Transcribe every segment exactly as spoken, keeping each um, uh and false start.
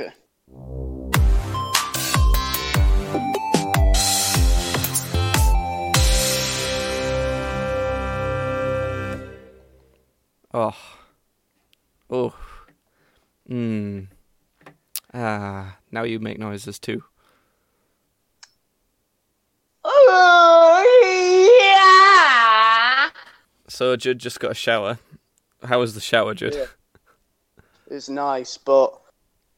Okay. Oh. Oh. Mmm. Ah. Now you make noises too. Oh, yeah. So Judd just got a shower. How was the shower, Judd? Yeah. It's nice, but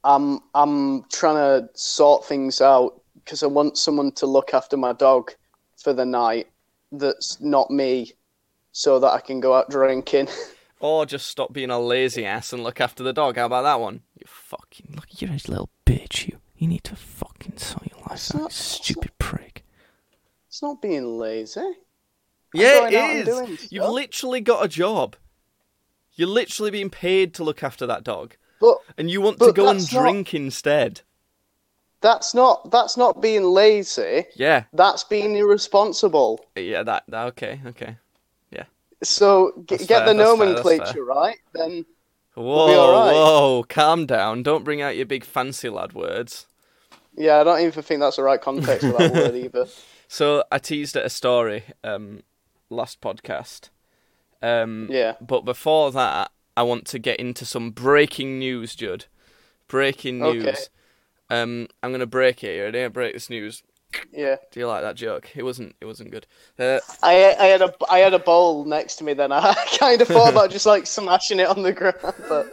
I'm I'm trying to sort things out because I want someone to look after my dog for the night. That's not me, so that I can go out drinking. Or just stop being a lazy ass and look after the dog. How about that one? You fucking look, you're a little bitch. You you need to fucking sort your life out, not, stupid it's prick. Not, it's not being lazy. Yeah, it is. You've literally got a job. You're literally being paid to look after that dog. But, and you want to go and drink not, instead. That's not that's not being lazy. Yeah. That's being irresponsible. Yeah, that, that okay, okay. Yeah. So g- get fair, the nomenclature fair, right, then whoa, we'll be all right. Whoa, calm down. Don't bring out your big fancy lad words. Yeah, I don't even think that's the right context for that word either. So I teased at a story um, last podcast. Um, yeah. But before that, I want to get into some breaking news, Judd. Breaking news. Okay. Um, I'm gonna break it. I didn't break this news. Yeah. Do you like that joke? It wasn't. It wasn't good. Uh, I I had a I had a bowl next to me. Then I kind of thought about just like smashing it on the ground, but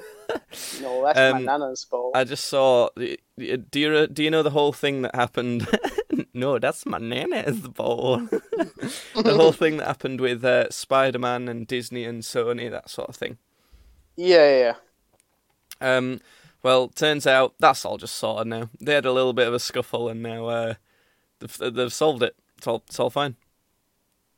no, that's um, my nana's bowl. I just saw. Do you do you know the whole thing that happened? No, that's my nana's bowl. The whole thing that happened with uh, Spider-Man and Disney and Sony, that sort of thing. Yeah, yeah. Um, well, turns out that's all just sorted now. They had a little bit of a scuffle, and now uh, they've, they've solved it. It's all, it's all fine.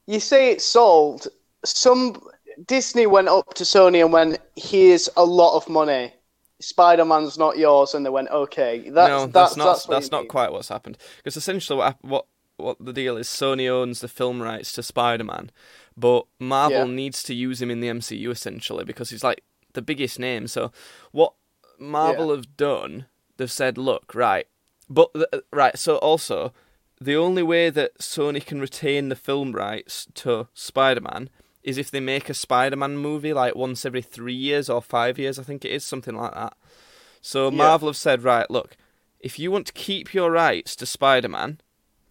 You say it's solved. Some Disney went up to Sony and went, "Here's a lot of money. Spider-Man's not yours," and they went, "Okay." That's, no, that's, that's not that's, that's not mean. Quite what's happened. Because essentially, what what what the deal is, Sony owns the film rights to Spider-Man, but Marvel yeah. needs to use him in the M C U essentially because he's like the biggest name. So what Marvel yeah. have done, they've said, look, right, but the, right. So also, the only way that Sony can retain the film rights to Spider-Man is if they make a Spider-Man movie like once every three years or five years, I think it is, something like that. So yeah. Marvel have said, right, look, if you want to keep your rights to Spider-Man,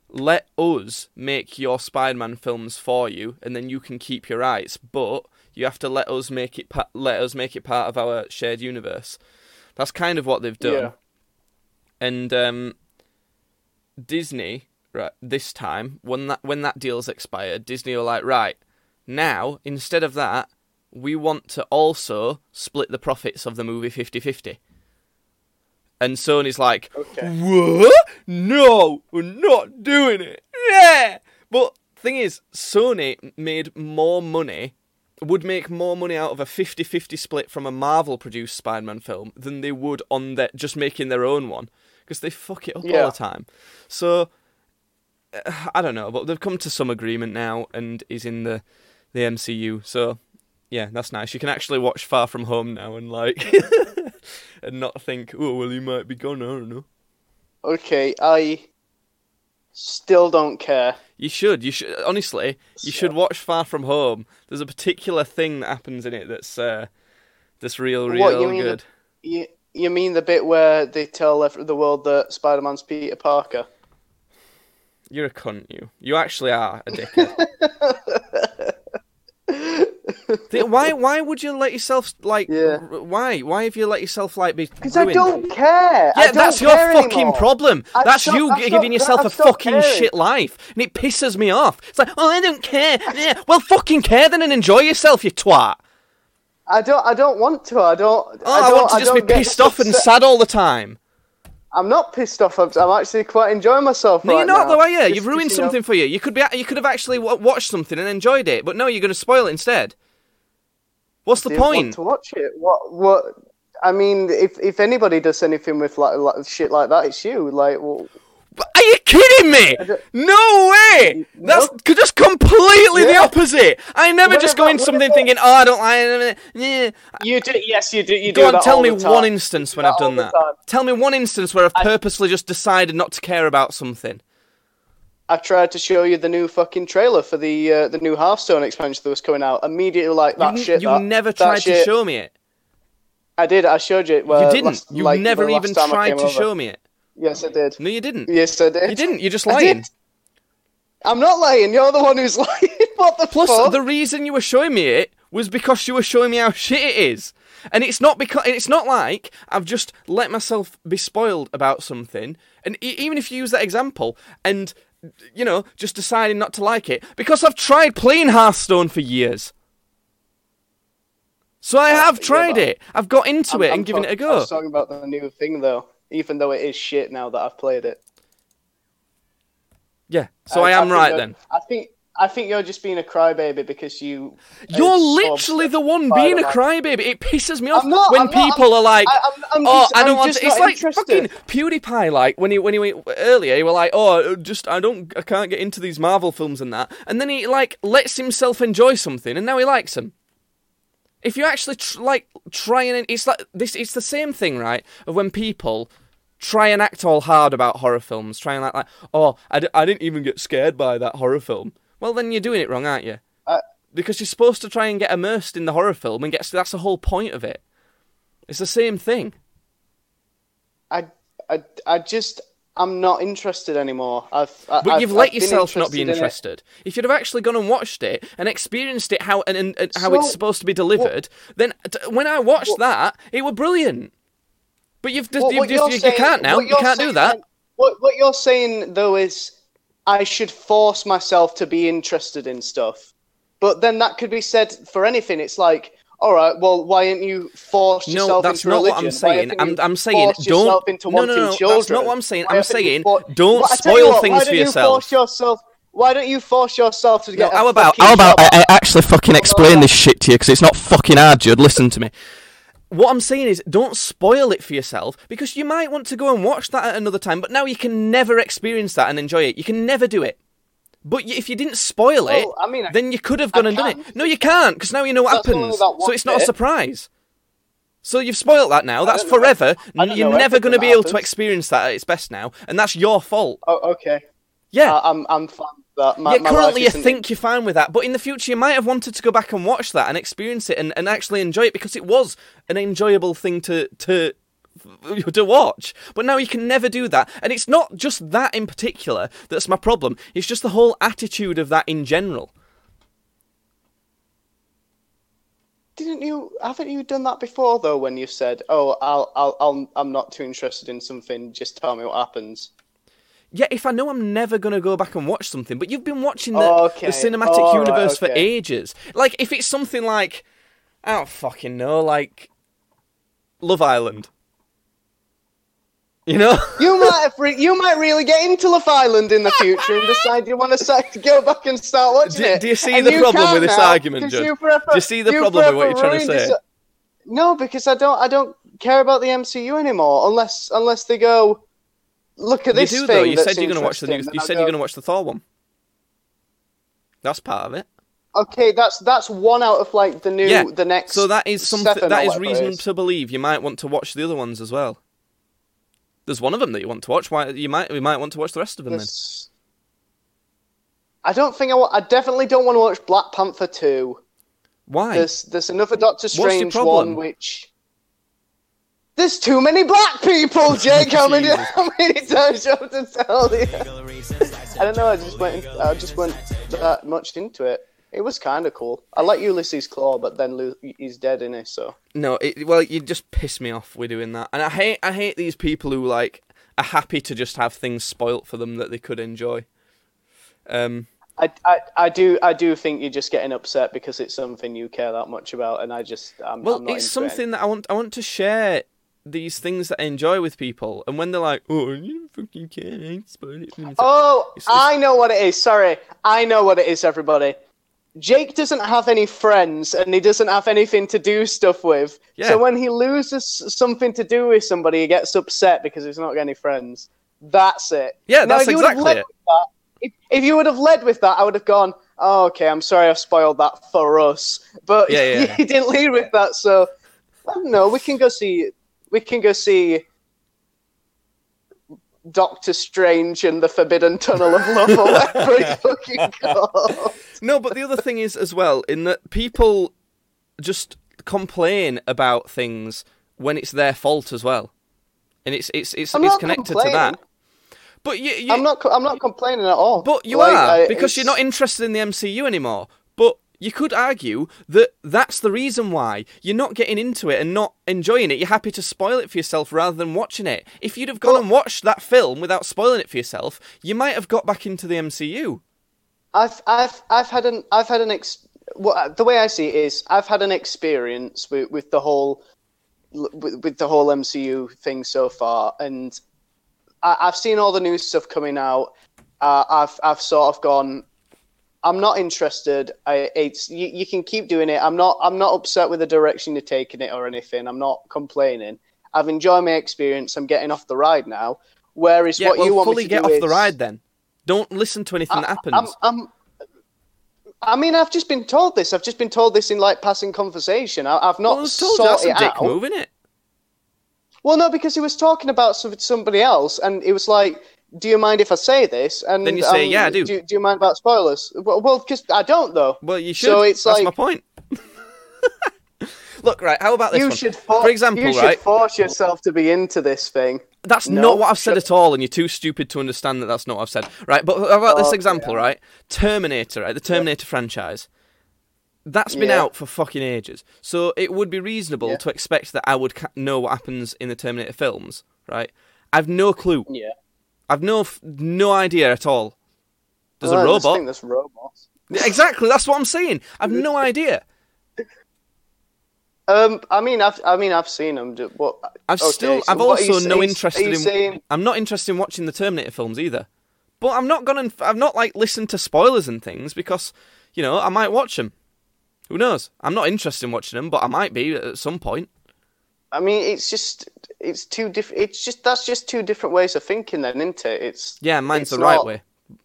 let us make your Spider-Man films for you, and then you can keep your rights, but you have to let us make it pa- let us make it part of our shared universe. That's kind of what they've done. Yeah. And um, Disney, right, this time, when that when that deal's expired, Disney were like, right, now, instead of that, we want to also split the profits of the movie fifty-fifty. And Sony's like, okay. What? No, we're not doing it. Yeah. But thing is, Sony made more money, would make more money out of a fifty-fifty split from a Marvel-produced Spider-Man film than they would on their, just making their own one. Because they fuck it up yeah. all the time. So, uh, I don't know, but they've come to some agreement now and is in the... the M C U, so yeah, that's nice. You can actually watch Far From Home now and like, and not think, oh well, he might be gone. I don't know. Okay, I still don't care. You should, you should honestly, you so. should watch Far From Home. There's a particular thing that happens in it that's uh, that's real, real what, you mean good. The, you you mean the bit where they tell the world that Spider-Man's Peter Parker? You're a cunt, you. You actually are a dickhead. Why? Why would you let yourself like? Yeah. Why? Why have you let yourself like be? Because I don't care. Yeah, I don't that's care your fucking anymore. Problem. I've that's stopped, you I've giving yourself I've a fucking caring. Shit life, and it pisses me off. It's like, oh, I don't care. Yeah, well, fucking care then and enjoy yourself, you twat. I don't. I don't want to. I don't. Oh, I, don't, I want to just be pissed off and sad all the time. I'm not pissed off. I'm, I'm actually quite enjoying myself. No, right you're not, now. Though, are you? Just, You've ruined just, you something know. For you. You could be. You could have actually w- watched something and enjoyed it, but no, you're going to spoil it instead. What's the point? Want to watch it? What? What? I mean, if if anybody does anything with like, like shit like that, it's you. Like, well, are you kidding me? No way. That's just completely yeah. the opposite. I never what just about, go into something about, thinking, oh, I don't like it. You do, yes, you do. You go do on, that tell all me the time. one instance when that I've done that. Time. Tell me one instance where I've I... purposely just decided not to care about something. I tried to show you the new fucking trailer for the uh, the new Hearthstone expansion that was coming out. Immediately, like, that you, shit. You that, never tried to shit. show me it. I did. I showed you it. You didn't. Last, you like, never even tried to over. show me it. Yes, I did. No, you didn't. Yes, I did. You didn't. You're just lying. I'm not lying. You're the one who's lying. What the Plus, fuck? Plus, the reason you were showing me it was because you were showing me how shit it is. And it's not because it's not like I've just let myself be spoiled about something. And e- even if you use that example and... you know, just deciding not to like it. Because I've tried playing Hearthstone for years. So I have tried yeah, it. I've got into I'm, it and I'm given talk, it a go. I was talking about the new thing, though. Even though it is shit now that I've played it. Yeah, so I, I am I right then. I think I think you're just being a crybaby because you... You're literally the one being a crybaby. It pisses me off not, when I'm people not, are like, I, I'm, I'm oh, just, I don't want to... It's like interested. fucking PewDiePie, like, when he when he went earlier, he was like, oh, just, I don't, I can't get into these Marvel films and that. And then he, like, lets himself enjoy something, and now he likes them. If you actually, tr- like, try and... It's like, this. It's the same thing, right, of when people... try and act all hard about horror films. Try and act like, oh, I, d- I didn't even get scared by that horror film. Well, then you're doing it wrong, aren't you? Uh, because you're supposed to try and get immersed in the horror film, and get that's the whole point of it. It's the same thing. I, I, I just, I'm not interested anymore. I've, I, but you've I've, let I've yourself not be interested. In if you'd have actually gone and watched it and experienced it how and, and, and how so, it's supposed to be delivered, well, then t- when I watched well, that, it were brilliant. But you've just, well, you've just you, saying, you can't now. You can't saying, do that. What what you're saying though is, I should force myself to be interested in stuff. But then that could be said for anything. It's like, all right, well, why aren't you forced no, yourself into religion? No, that's not what I'm saying. I'm, I'm saying don't. Into no, no, no, children? That's not what I'm saying. Why I'm saying for- don't well, spoil what, things for you yourself. Force yourself. Why don't you force yourself to get? No, how about how about I, I actually fucking explain this shit to you because it's not fucking hard, Judd. Listen to me. What I'm saying is, don't spoil it for yourself, because you might want to go and watch that at another time, but now you can never experience that and enjoy it. You can never do it. But if you didn't spoil well, it, I mean, I, then you could have gone I and can. done it. No, you can't, because now you know what That's happens, so it's not it. a surprise. So you've spoiled that now. That's forever. You're never going to be able to experience that at its best now, and that's your fault. Oh, okay. Yeah. Uh, I'm, I'm fine with that. My, yeah, my currently you think you're fine with that, but in the future you might have wanted to go back and watch that and experience it and, and actually enjoy it because it was an enjoyable thing to, to to watch. But now you can never do that. And it's not just that in particular that's my problem. It's just the whole attitude of that in general. Didn't you? Haven't you done that before though? When you said, "Oh, I'll, I'll, I'll I'm not too interested in something. Just tell me what happens." Yeah, if I know I'm never going to go back and watch something, but you've been watching the, oh, okay. the cinematic oh, universe right, okay. for ages. Like, if it's something like, I don't fucking know, like, Love Island. You know? you might have re- you might really get into Love Island in the future and decide you want to go back and start watching do, it. Do you see and the you problem with this now, argument, Judd? You prefer, do you see the you problem with what you're trying to say? Dis- no, because I don't I don't care about the M C U anymore, unless unless they go... Look at this thing. You do though. You said you're going to watch the new. You said you're going to watch the Thor one. That's part of it. Okay, that's that's one out of like the new, yeah. the next. So that is something that is reason to believe you might want to watch the other ones as well. There's one of them that you want to watch. Why you might we might want to watch the rest of them There's... then. I don't think I. Wa- I definitely don't want to watch Black Panther two. Why? There's there's another Doctor Strange one which. There's too many black people, Jake. How many, how many times do you have to tell you? I don't know. I just went. I just went that much into it. It was kind of cool. I like Ulysses Claw, but then he's dead in it. So no. It, well, you just piss me off with doing that, and I hate. I hate these people who like are happy to just have things spoilt for them that they could enjoy. Um. I, I, I do I do think you're just getting upset because it's something you care that much about, and I just I'm, well, I'm not it's something it. that I want. I want to share. These things that I enjoy with people, and when they're like, "Oh, you fucking can't spoil it," oh, it's, it's... I know what it is. Sorry, I know what it is. Everybody, Jake doesn't have any friends, and he doesn't have anything to do stuff with. Yeah. So when he loses something to do with somebody, he gets upset because he's not got any friends. That's it. Yeah, now, that's exactly it. That, if, if you would have led with that, I would have gone, oh, okay, I'm sorry I've spoiled that for us. But yeah, yeah. you didn't lead with that, so I don't know. We can go see. We can go see Doctor Strange and the Forbidden Tunnel of Love or whatever it's fucking called. No, but the other thing is as well, in that people just complain about things when it's their fault as well, and it's it's it's, it's connected to that. But you, you, I'm not I'm not complaining at all. But you like, are I, because it's... you're not interested in the M C U anymore. But you could argue that that's the reason why you're not getting into it and not enjoying it. You're happy to spoil it for yourself rather than watching it. If you'd have gone well, and watched that film without spoiling it for yourself, you might have got back into the M C U. I've I've I've had an I've had an ex- well, the way I see it is I've had an experience with, with the whole with, with the whole M C U thing so far, and I, I've seen all the new stuff coming out. Uh, I've I've sort of gone, I'm not interested. I, it's you, you can keep doing it. I'm not. I'm not upset with the direction you're taking it or anything. I'm not complaining. I've enjoyed my experience. I'm getting off the ride now. Whereas yeah, what well, you want me to do is fully get off the ride. Then don't listen to anything I, that happens. I'm, I'm, I mean, I've just been told this. I've just been told this in like passing conversation. I, I've not well, I was told sought you, that's it a dick out. Move, isn't it? Well, no, because he was talking about somebody else, and it was like, do you mind if I say this? And then you say, um, yeah, I do. do. Do you mind about spoilers? Well, because well, I don't, though. Well, you should. So it's That's like... my point. Look, right, how about this you one? Should for... for example, you should right? force yourself to be into this thing. That's no, not what I've said should... at all, and you're too stupid to understand that that's not what I've said. Right, but how about oh, this example, yeah. right? Terminator, right? The Terminator yeah. franchise. That's been yeah. out for fucking ages. So it would be reasonable yeah. to expect that I would ca- know what happens in the Terminator films, right? I've no clue. Yeah. I've no f- no idea at all. There's well, a robot. I think there's robots. Exactly, that's what I'm saying. I've no idea. Um, I mean, I've I mean, I've seen them. What? I've okay, still. So I've also no interest in. Saying... I'm not interested in watching the Terminator films either. But I'm not gonna. I've not like listened to spoilers and things because, you know, I might watch them. Who knows? I'm not interested in watching them, but I might be at some point. I mean, it's just, it's two different, it's just, that's just two different ways of thinking then, isn't it? It's, yeah, mine's it's the right not... way,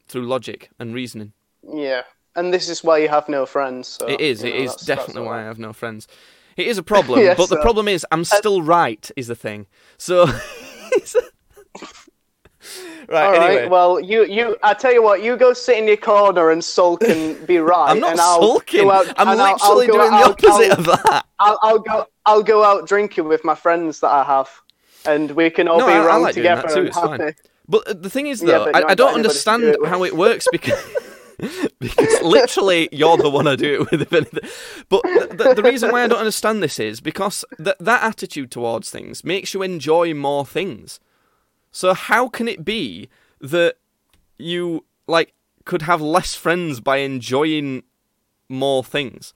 through logic and reasoning. Yeah, and this is why you have no friends. So, it is, it know, is that's, definitely that's why I have no friends. It is a problem, yeah, but so... the problem is, I'm still right, is the thing. So, right, All anyway. Right, well, you, you, I tell you what, you go sit in your corner and sulk and be right. I'm not and I'll sulking. Out, I'm literally I'll, I'll doing out, the opposite I'll, of that. I'll, I'll go I'll go out drinking with my friends that I have, and we can all no, be I, around I like together too, and it's happy. Fine. But the thing is, though, yeah, I, I don't understand it how it works because, because literally you're the one I do it with. But the, the, the reason why I don't understand this is because th- that attitude towards things makes you enjoy more things. So how can it be that you like could have less friends by enjoying more things?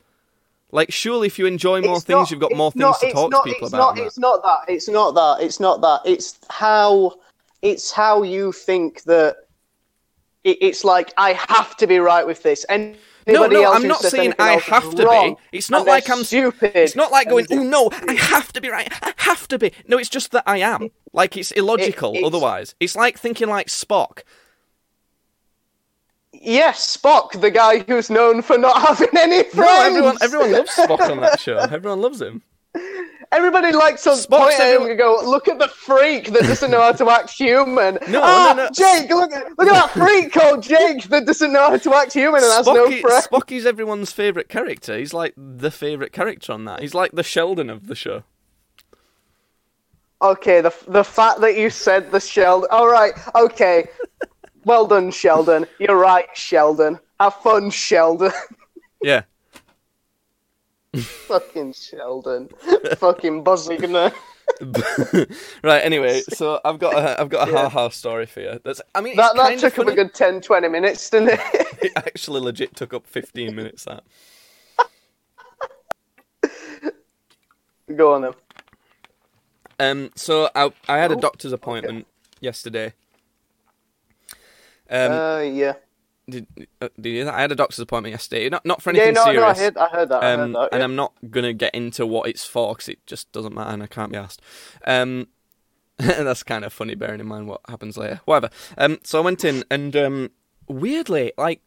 Like, surely if you enjoy more it's things, not, you've got more things not, to talk not, to people it's about. Not, it's not that. It's not that. It's not that. It's how. It's how you think that. It, it's like I have to be right with this, and no, no, I'm not saying I have to wrong, be. It's not like I'm stupid. It's not like going, oh no, I have to be right. I have to be. No, it's just that I am. Like, it's illogical it, it's, otherwise. It's like thinking like Spock. Yes, Spock, the guy who's known for not having any friends. No, everyone, everyone loves Spock on that show. Everyone loves him. Everybody likes us Spock's point everyone... at him and go, look at the freak that doesn't know how to act human. No, ah, no, no. Jake, look, look at that freak called Jake that doesn't know how to act human and has Spocky, no friends. Spock is everyone's favourite character. He's like the favourite character on that. He's like the Sheldon of the show. Okay, the the fact that you said the Sheldon... All right, okay. Well done, Sheldon. You're right, Sheldon. Have fun, Sheldon. Yeah. Fucking Sheldon. Fucking Buzzigner. Right, anyway, so I've got a, I've got a yeah. ha-ha story for you. That's, I mean, that that took up a good ten, twenty minutes, didn't it? It actually legit took up fifteen minutes, that. Go on, then. Um, so I I had a doctor's appointment okay. yesterday. Um, uh, yeah. Did, uh, did you hear that? I had a doctor's appointment yesterday. Not not for anything yeah, no, serious. Yeah, no, I heard, I heard that. Um, I heard that yeah. And I'm not gonna get into what it's for because it just doesn't matter and I can't be asked. Um, That's kind of funny, bearing in mind what happens later. Whatever. Um, so I went in, and um, weirdly, like,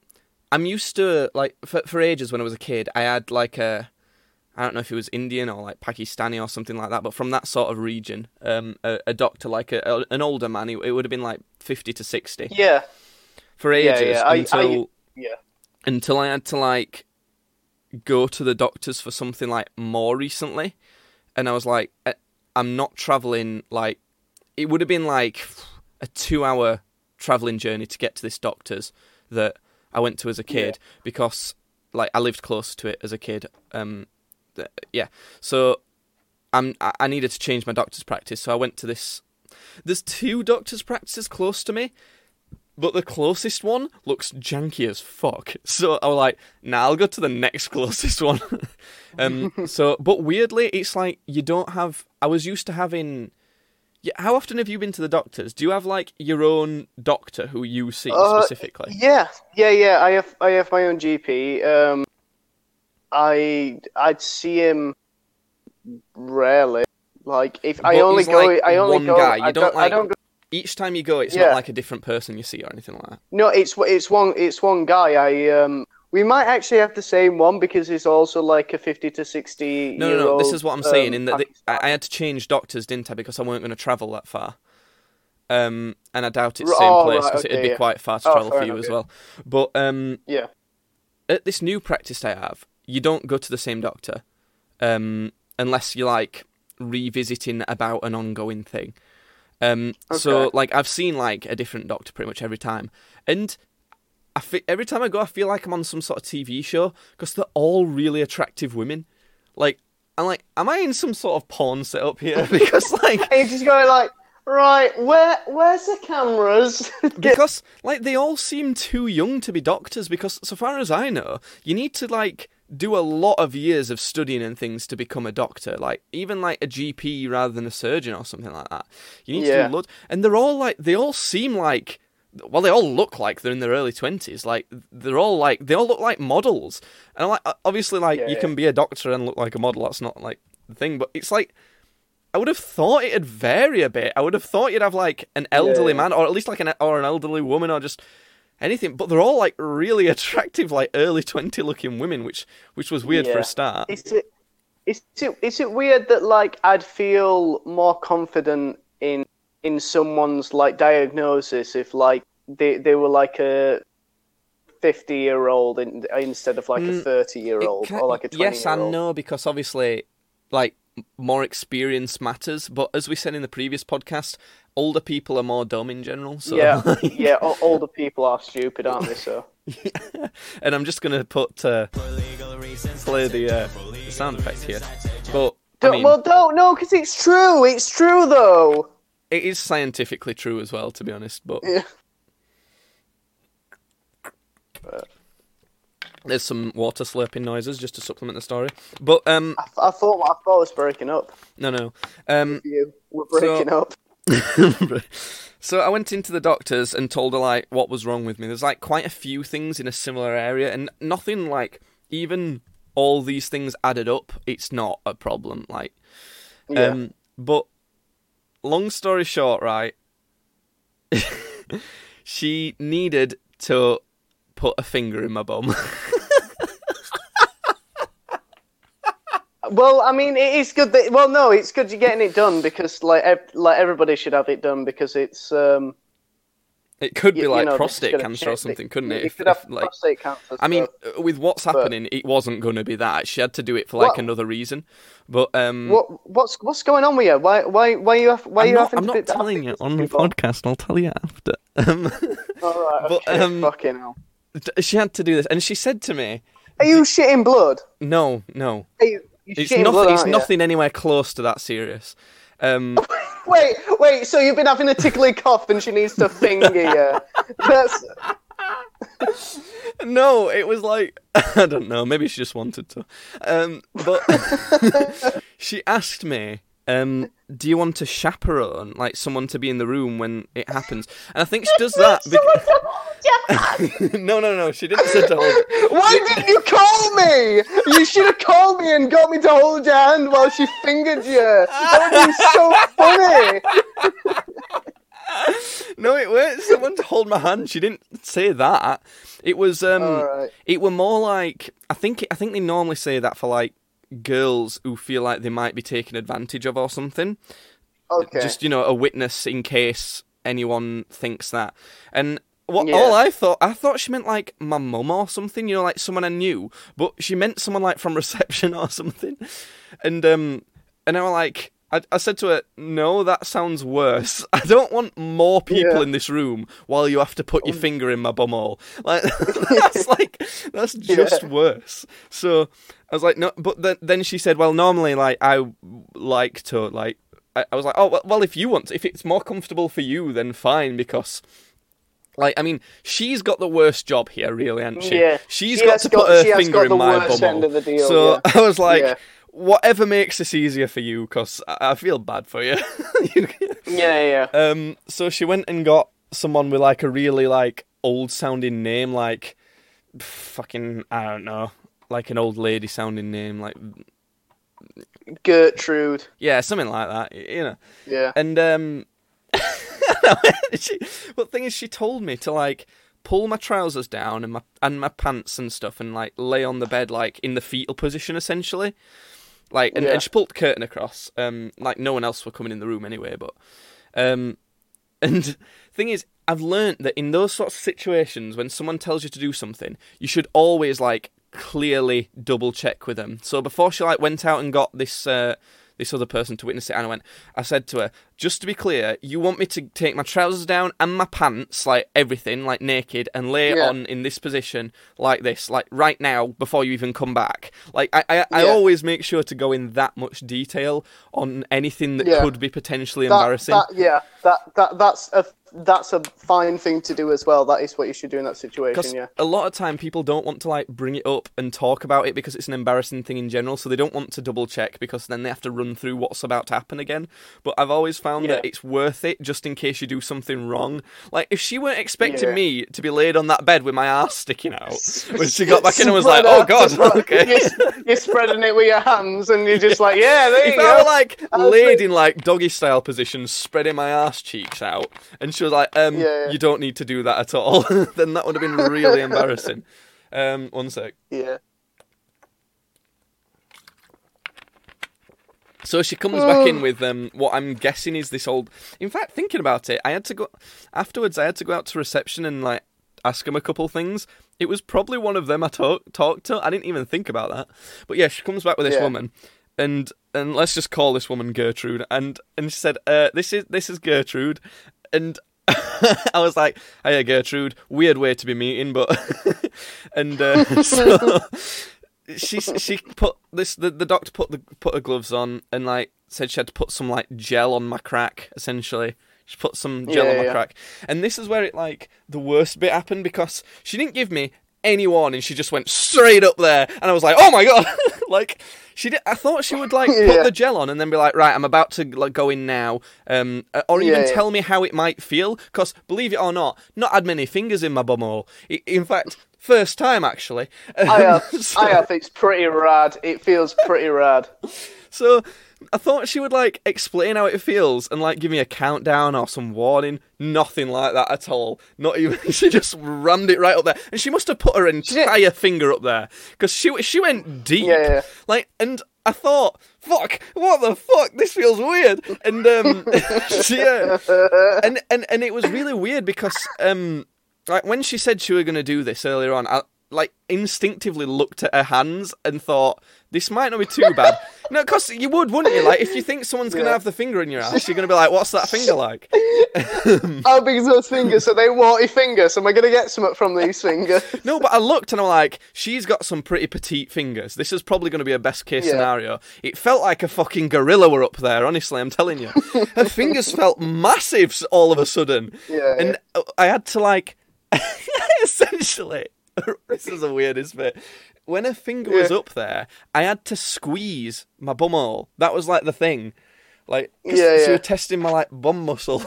I'm used to, like, for, for ages when I was a kid, I had, like, a... I don't know if it was Indian or like Pakistani or something like that, but from that sort of region, um, a, a doctor, like a, a, an older man, he, it would have been like fifty to sixty. Yeah. For ages. Yeah, yeah. Until, I, I, yeah. until I had to like go to the doctors for something like more recently. And I was like, I'm not traveling. Like, it would have been like a two hour traveling journey to get to this doctor's that I went to as a kid, yeah. because like I lived close to it as a kid. Um, Yeah, so I'm, I needed to change my doctor's practice, so I went to this... There's two doctor's practices close to me, but the closest one looks janky as fuck. So I was like, nah, I'll go to the next closest one. um, so, but weirdly, it's like you don't have... I was used to having... Yeah, how often have you been to the doctors? Do you have, like, your own doctor who you see uh, specifically? Yeah, yeah, yeah. I have, I have my own G P, um... I I'd see him rarely. Like if I only, go, like I only one go, guy. You I don't, don't like I don't go, each time you go, it's yeah. not like a different person you see or anything like that. No, it's it's one it's one guy. I um we might actually have the same one because he's also like a fifty to sixty. No, no, no. This is what I'm saying. Um, in that the, I had to change doctors, didn't I? Because I weren't going to travel that far. Um, and I doubt it's the same oh, place because right, okay, it'd be yeah. quite far to oh, travel for you enough, as yeah. well. But um, yeah, at this new practice I have. You don't go to the same doctor um, unless you're, like, revisiting about an ongoing thing. Um, okay. So, like, I've seen, like, a different doctor pretty much every time. And I fi- every time I go, I feel like I'm on some sort of T V show because they're all really attractive women. Like, I'm like, am I in some sort of porn setup here? Because, like... You're just going, like, right, where where's the cameras? Because, like, they all seem too young to be doctors because, so far as I know, you need to, like... do a lot of years of studying and things to become a doctor, like even like a G P rather than a surgeon or something like that. You need yeah. to do loads, and they're all like they all seem like, well, they all look like they're in their early twenties. Like they're all like they all look like models, and like obviously like yeah, you yeah. can be a doctor and look like a model. That's not like the thing, but it's like I would have thought it'd vary a bit. I would have thought you'd have like an elderly yeah. man, or at least like an or an elderly woman, or just. Anything, but they're all like really attractive, like early twenty looking women, which which was weird yeah. for a start. Is it, is it is it weird that like I'd feel more confident in in someone's like diagnosis if like they they were like a fifty year old in, instead of like mm, a thirty year old can, or like a twenty year old? Yes, I know because obviously like more experience matters, but as we said in the previous podcast. Older people are more dumb in general. So. Yeah, yeah. Older people are stupid, aren't they? So. yeah. And I'm just gonna put uh, play the uh, sound effect here. But don't, I mean, well, don't no, because it's true. It's true though. It is scientifically true as well, to be honest. But yeah. There's some water slurping noises just to supplement the story. But um, I, th- I thought I thought it was breaking up. No, no. Um, we're breaking so, up. So I went into the doctors and told her like what was wrong with me. There's like quite a few things in a similar area, and nothing like even all these things added up, it's not a problem. Like, yeah. um, but long story short, right? She needed to put a finger in my bum. Well, I mean, it is good that... Well, no, it's good you're getting it done because, like, ev- like everybody should have it done because it's... Um, it could be, you, like, you know, prostate cancer or something, it, couldn't it? It if, could if, have like, prostate cancer. I mean, but, with what's happening, but, it wasn't going to be that. She had to do it for, like, what, another reason. But, um... What, what's what's going on with you? Why why why you have, why I'm you not, having I'm to... I'm not telling you on the podcast. I'll tell you after. Um, All right, but, okay, um, fucking hell. She had to do this, and she said to me... Are you shitting blood? No, no. Are you... It's nothing, blood, it's nothing anywhere close to that serious. Um, wait, wait, so you've been having a tickly cough and she needs to finger you. That's... No, it was like... I don't know, maybe she just wanted to. Um, but she asked me, um, do you want a chaperone? Like, someone to be in the room when it happens. And I think she does that... Yes. no, no, no, she didn't say to hold it. Why didn't you call me? You should have called me and got me to hold your hand while she fingered you. That would be so funny. No, it was someone to hold my hand. She didn't say that. It was um, right. It were more like I think I think they normally say that for like girls who feel like they might be taken advantage of or something. Okay. Just, you know, a witness in case anyone thinks that. And what yeah. all I thought, I thought she meant like my mum or something, you know, like someone I knew, but she meant someone like from reception or something. And um, and I was like, I, I said to her, no, that sounds worse. I don't want more people yeah. in this room while you have to put your finger in my bumhole. Like, that's like, that's just yeah. worse. So I was like, no, but then, then she said, well, normally, like, I like to, like, I, I was like, oh, well, if you want to, if it's more comfortable for you, then fine, because... Like, I mean, she's got the worst job here, really, hasn't she? Yeah. She's she got to put got, her finger in my bumhole. So yeah. I was like, yeah. whatever makes this easier for you, because I feel bad for you. you yeah, yeah. Um. So she went and got someone with, like, a really, like, old-sounding name, like, fucking, I don't know, like an old lady-sounding name, like... Gertrude. Yeah, something like that, you know. Yeah. And, um... she, well, the thing is, she told me to like pull my trousers down and my and my pants and stuff, and like lay on the bed like in the fetal position, essentially. Like, and, yeah. and she pulled the curtain across. Um, like no one else were coming in the room anyway. But, um, and the thing is, I've learned that in those sorts of situations, when someone tells you to do something, you should always like clearly double check with them. So before she like went out and got this. Uh, this other person to witness it, and I went, I said to her, just to be clear, you want me to take my trousers down and my pants, like everything, like naked, and lay yeah. on in this position, like this, like right now, before you even come back. Like, I I, yeah. I always make sure to go in that much detail on anything that yeah. could be potentially that, embarrassing. That, yeah, that, that that's a that's a fine thing to do as well. That is what you should do in that situation, yeah. A lot of time people don't want to like bring it up and talk about it because it's an embarrassing thing in general, so they don't want to double check because then they have to run through what's about to happen again. But I've always found yeah. that it's worth it just in case you do something wrong. Like if she weren't expecting yeah. me to be laid on that bed with my arse sticking out when she got back in and was like, oh god, okay. You're, you're spreading it with your hands and you're just yeah. like, yeah, there if you I go. Were, like I laid like... in like doggy style position, spreading my arse cheeks out, and she She was like, um, yeah, yeah. you don't need to do that at all. Then that would have been really embarrassing. Um, one sec. Yeah. So she comes oh. back in with um, what I'm guessing is this old... In fact, thinking about it, I had to go... Afterwards, I had to go out to reception and, like, ask him a couple things. It was probably one of them I talk- talked to. I didn't even think about that. But, yeah, she comes back with this yeah. woman. And and let's just call this woman Gertrude. And and she said, uh, this is this is Gertrude. And I was like, hiya, Gertrude. Weird way to be meeting, but... and uh, so she she put this... The, the doctor put the put her gloves on and, like, said she had to put some, like, gel on my crack, essentially. She put some gel yeah, on my yeah. crack. And this is where it, like, the worst bit happened because she didn't give me any warning. She just went straight up there. And I was like, oh, my God! Like... She did, I thought she would, like, yeah. put the gel on and then be like, right, I'm about to like, go in now, um, or even yeah, yeah. tell me how it might feel, because, believe it or not, not had many fingers in my bumhole. In fact, first time, actually. I have, so, I have, it's pretty rad. It feels pretty rad. So, I thought she would, like, explain how it feels and, like, give me a countdown or some warning. Nothing like that at all. Not even... She just rammed it right up there. And she must have put her entire finger up there. Because she she went deep. Yeah, yeah. Like, and I thought, fuck, what the fuck? This feels weird. And, um... she, uh, and, and, and it was really weird because, um... Like, when she said she were going to do this earlier on, I... like, instinctively looked at her hands and thought, this might not be too bad. No, because you would, wouldn't you? Like, if you think someone's yeah. going to have the finger in your ass, you're going to be like, what's that finger like? How big is those fingers? Are they warty fingers? Am I going to get something from these fingers? No, but I looked and I'm like, she's got some pretty petite fingers. This is probably going to be a best-case yeah. scenario. It felt like a fucking gorilla were up there, honestly, I'm telling you. Her fingers felt massive all of a sudden. Yeah, and yeah. I had to, like, essentially... This is the weirdest bit. When her finger yeah. was up there, I had to squeeze my bumhole. That was like the thing. Like, yeah, yeah. she was testing my like bum muscles.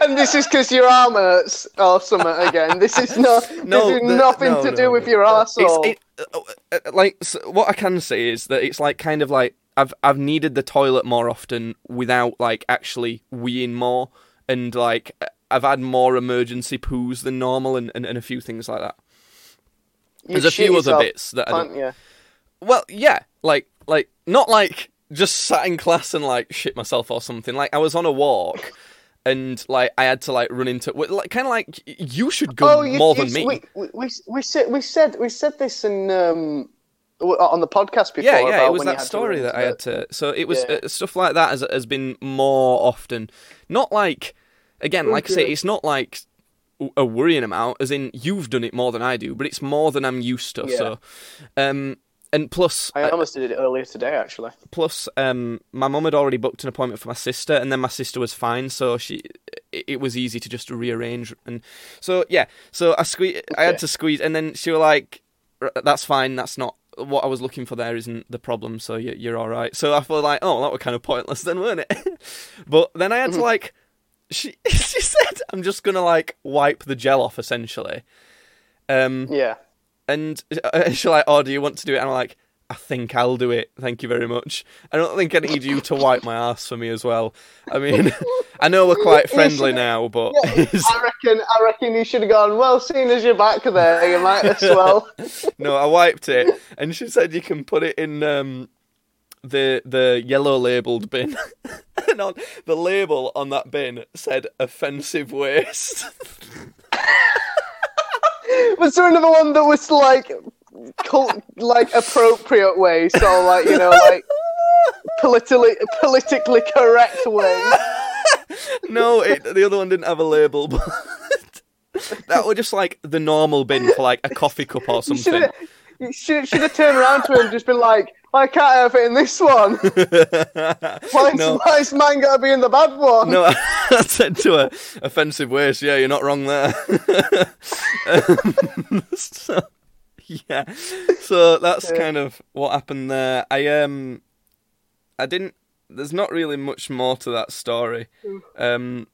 And this is because your arm hurts or something again. This is not. No, this is the, nothing no, to no, do no. with your arsehole. It's, it, like, so what I can say is that it's like kind of like I've I've needed the toilet more often without like actually weeing more, and like I've had more emergency poos than normal, and, and, and a few things like that. You There's a few yourself, other bits that I don't. You? Well, yeah, like like not like just sat in class and like shit myself or something. Like I was on a walk. And, like, I had to, like, run into... Like, kind of like, you should go oh, you, more you, than me. We, we, we, we, said, we, said, we said this in um, on the podcast before. Yeah, yeah, about it was when that story that I had to... So it was yeah. uh, stuff like that has, has been more often. Not like... Again, like okay. I say, it's not like a worrying amount, as in you've done it more than I do, but it's more than I'm used to, yeah. so... Um, and plus... I almost uh, did it earlier today, actually. Plus, um, my mum had already booked an appointment for my sister, and then my sister was fine, so she it, it was easy to just rearrange. And so, yeah, so I sque- okay. I had to squeeze, and then she was like, that's fine, that's not... What I was looking for there isn't the problem, so you're, you're all right. So I thought, like, oh, that was kind of pointless then, weren't it? But then I had to, like... She, she said, I'm just going to, like, wipe the gel off, essentially. Um, yeah. And she's like, oh, do you want to do it? And I'm like, I think I'll do it. Thank you very much. I don't think I need you to wipe my ass for me as well. I mean, I know we're quite friendly now, but... Yeah, I reckon I reckon you should have gone, well, seeing as you're back there, you might as well. No, I wiped it. And she said you can put it in um, the the yellow-labelled bin. And on the label on that bin said, offensive waste. Was there another one that was like, cult, like appropriate way? So like you know like politically politically correct way. No, it, the other one didn't have a label. But that was just like the normal bin for like a coffee cup or something. You should should have turned around to him and just been like, I can't have it in this one. Why's no. mine got to be in the bad one? No, I, I said to her, offensive waste, yeah, you're not wrong there. um, so, yeah, so that's yeah. kind of what happened there. I um, I didn't, there's not really much more to that story. Um,